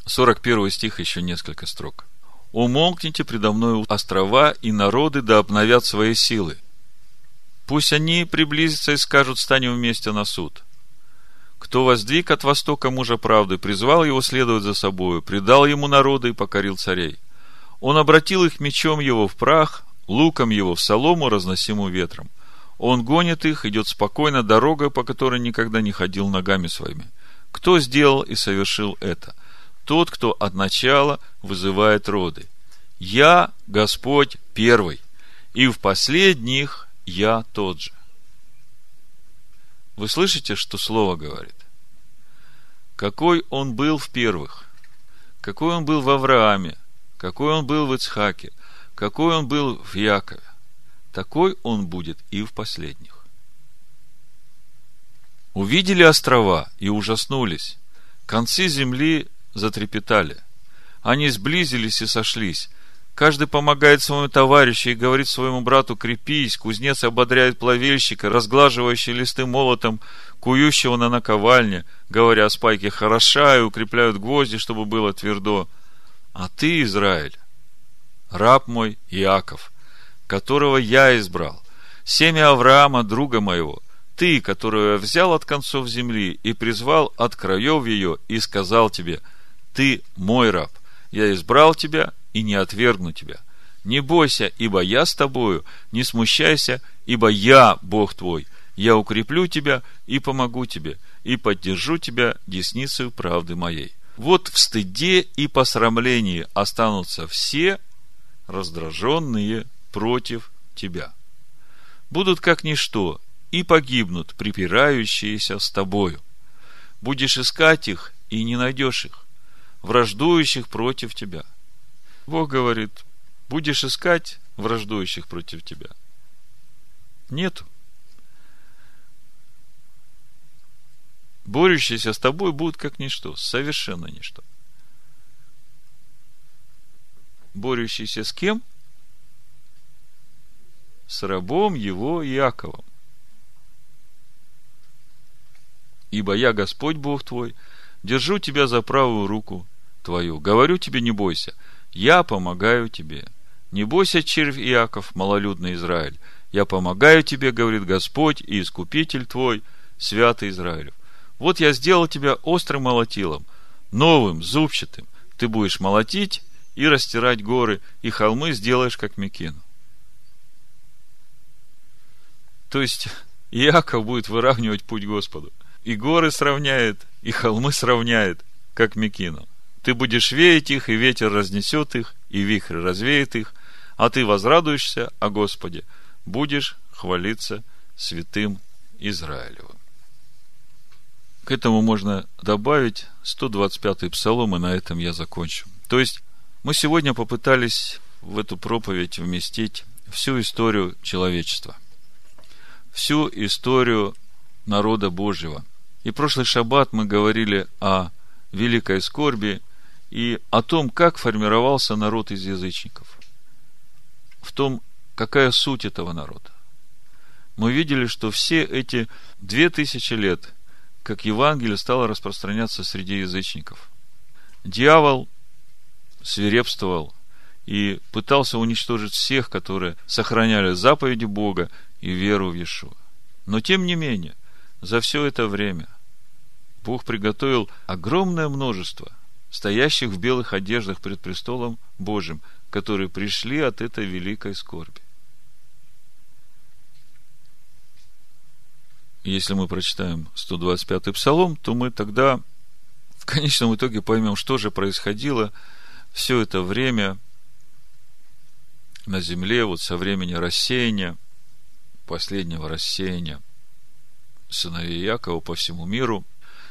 сорок первый стих, еще несколько строк. «Умолкните предо мною острова, и народы да обновят свои силы. Пусть они приблизятся и скажут, станем вместе на суд. Кто воздвиг от востока мужа правды, призвал его следовать за собою, предал ему народы и покорил царей. Он обратил их мечом его в прах, луком его в солому, разносимую ветром. Он гонит их, идет спокойно дорогой, по которой никогда не ходил ногами своими. Кто сделал и совершил это? Тот, кто от начала вызывает роды. Я, Господь, первый, и в последних я тот же». Вы слышите, что слово говорит? Какой он был в первых, какой он был в Аврааме, какой он был в Ицхаке, какой он был в Якове, такой он будет и в последних. «Увидели острова и ужаснулись, концы земли затрепетали. Они сблизились и сошлись. Каждый помогает своему товарищу и говорит своему брату: крепись. Кузнец ободряет плавильщика, разглаживающий листы молотом, кующего на наковальне, говоря о спайке хороша, и укрепляют гвозди, чтобы было твердо. А ты, Израиль, раб мой Иаков, которого я избрал, семя Авраама, друга моего, ты, которого я взял от концов земли и призвал от краев ее, и сказал тебе: ты мой раб, я избрал тебя и не отвергну тебя. Не бойся, ибо я с тобою, не смущайся, ибо я Бог твой, я укреплю тебя и помогу тебе, и поддержу тебя десницею правды моей. Вот в стыде и посрамлении останутся все, раздраженные против тебя. Будут как ничто, и погибнут припирающиеся с тобою. Будешь искать их, и не найдешь их, враждующих против тебя». Бог говорит: будешь искать враждующих против тебя? Нету. Борющиеся с тобой будут как ничто, совершенно ничто. Борющиеся с кем? С рабом его Иаковом. «Ибо я, Господь Бог твой, держу тебя за правую руку твою. Говорю тебе: не бойся, я помогаю тебе. Не бойся, червь Иаков, малолюдный Израиль. Я помогаю тебе, говорит Господь, и Искупитель твой, святый Израилев. Вот я сделал тебя острым молотилом, новым, зубчатым. Ты будешь молотить и растирать горы, и холмы сделаешь, как мекину». То есть Иаков будет выравнивать путь Господу. И горы сравняет, и холмы сравняет, как мекину. «Ты будешь веять их, и ветер разнесет их, и вихрь развеет их, а ты возрадуешься о Господе, будешь хвалиться святым Израилевым». К этому можно добавить сто двадцать пятый псалом, и на этом я закончу. То есть мы сегодня попытались в эту проповедь вместить всю историю человечества, всю историю народа Божьего. И прошлый шаббат мы говорили о великой скорби и о том, как формировался народ из язычников, в том, какая суть этого народа. Мы видели, что все эти две тысячи лет, как Евангелие стало распространяться среди язычников, дьявол свирепствовал и пытался уничтожить всех, которые сохраняли заповеди Бога и веру в Иешуа. Но тем не менее, за все это время Бог приготовил огромное множество стоящих в белых одеждах пред престолом Божьим, которые пришли от этой великой скорби. Если мы прочитаем сто двадцать пятый псалом, то мы тогда в конечном итоге поймем, что же происходило все это время на земле вот со времени рассеяния, последнего рассеяния сыновей Якова по всему миру,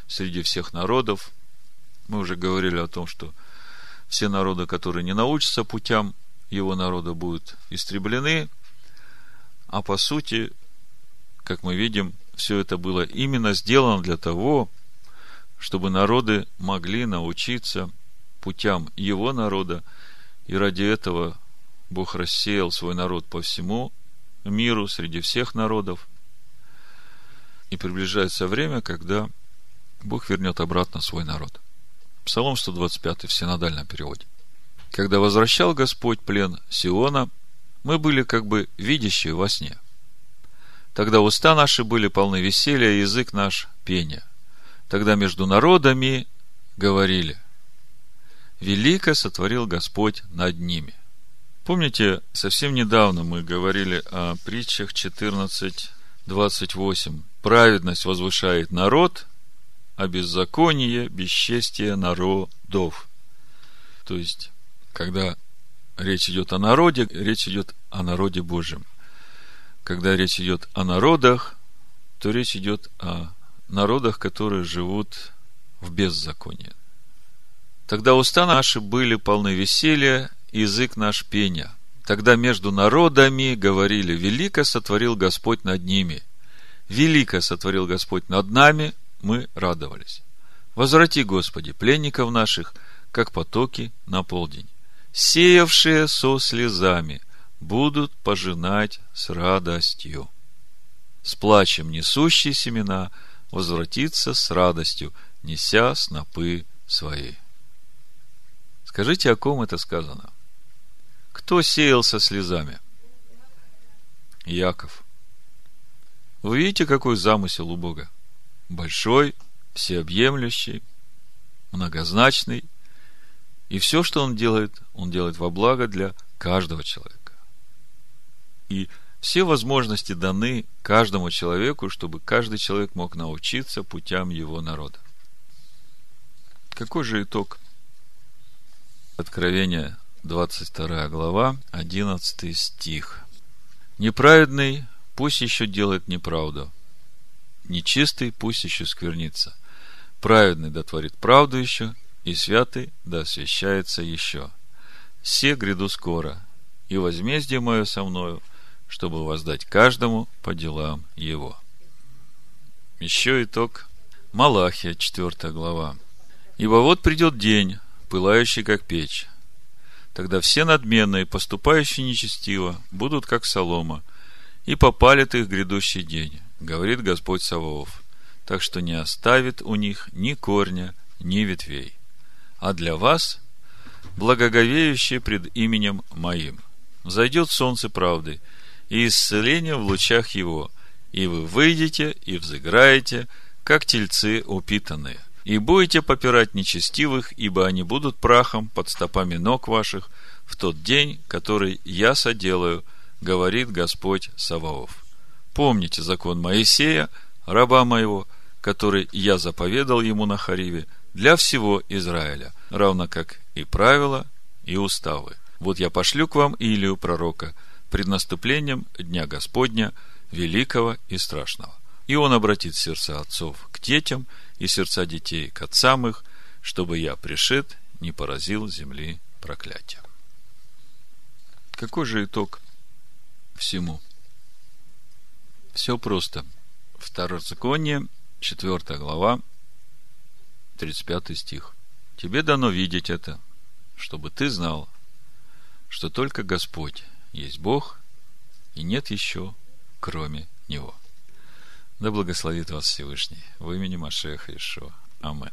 среди всех народов. Мы уже говорили о том, что все народы, которые не научатся путям его народа, будут истреблены. А по сути, как мы видим, все это было именно сделано для того, чтобы народы могли научиться путям его народа. И ради этого Бог рассеял свой народ по всему миру, среди всех народов. И приближается время, когда Бог вернет обратно свой народ. Псалом сто двадцать пять в синодальном переводе. Когда возвращал Господь плен Сиона, мы были как бы видящие во сне. Тогда уста наши были полны веселья, язык наш пения. Тогда между народами говорили: велико сотворил Господь над ними. Помните, совсем недавно мы говорили о притчах четырнадцать двадцать восемь. Праведность возвышает народ, а беззаконие – бесчестие народов. То есть, когда речь идет о народе, речь идет о народе Божьем. Когда речь идет о народах, то речь идет о народах, которые живут в беззаконии. Тогда уста наши были полны веселья, язык наш пения. Тогда между народами говорили: велико сотворил Господь над ними. Велико сотворил Господь над нами, мы радовались. Возврати, Господи, пленников наших, как потоки на полдень. Сеявшие со слезами будут пожинать с радостью. С плачем несущие семена возвратится с радостью, неся снопы свои. Скажите, о ком это сказано? Кто сеял со слезами? Яков. Вы видите, какой замысел у Бога? Большой, всеобъемлющий, многозначный. И все, что Он делает, Он делает во благо для каждого человека. И все возможности даны каждому человеку, чтобы каждый человек мог научиться путям его народа. Какой же итог? Откровение двадцать вторая глава, одиннадцатый стих. Неправедный пусть еще делает неправду, нечистый пусть еще сквернится, праведный дотворит правду еще, и святый да освящается еще. Се гряду скоро, и возмездие мое со мною, чтобы воздать каждому по делам его. Еще итог. Малахия, четвёртая глава. Ибо вот придет день, пылающий как печь. Тогда все надменные, поступающие нечестиво, будут как солома, и попалит их грядущий день, говорит Господь Саваоф, так что не оставит у них ни корня, ни ветвей. А для вас, благоговеющие пред именем моим, взойдет солнце правды, и исцеление в лучах его, и вы выйдете и взыграете, как тельцы упитанные. И будете попирать нечестивых, ибо они будут прахом под стопами ног ваших в тот день, который я соделаю, говорит Господь Саваоф. Помните закон Моисея, раба моего, который я заповедал ему на Хориве для всего Израиля, равно как и правила, и уставы. Вот я пошлю к вам Илию, пророка, пред наступлением Дня Господня, великого и страшного. И он обратит сердца отцов к детям и сердца детей к отцам их, чтобы я пришед не поразил земли проклятием. Какой же итог всему? Все просто. Второзаконие, четвёртая глава, тридцать пятый стих. Тебе дано видеть это, чтобы ты знал, что только Господь есть Бог, и нет еще кроме Него. Да благословит вас Всевышний во имя Машеха Йешуа. Аминь.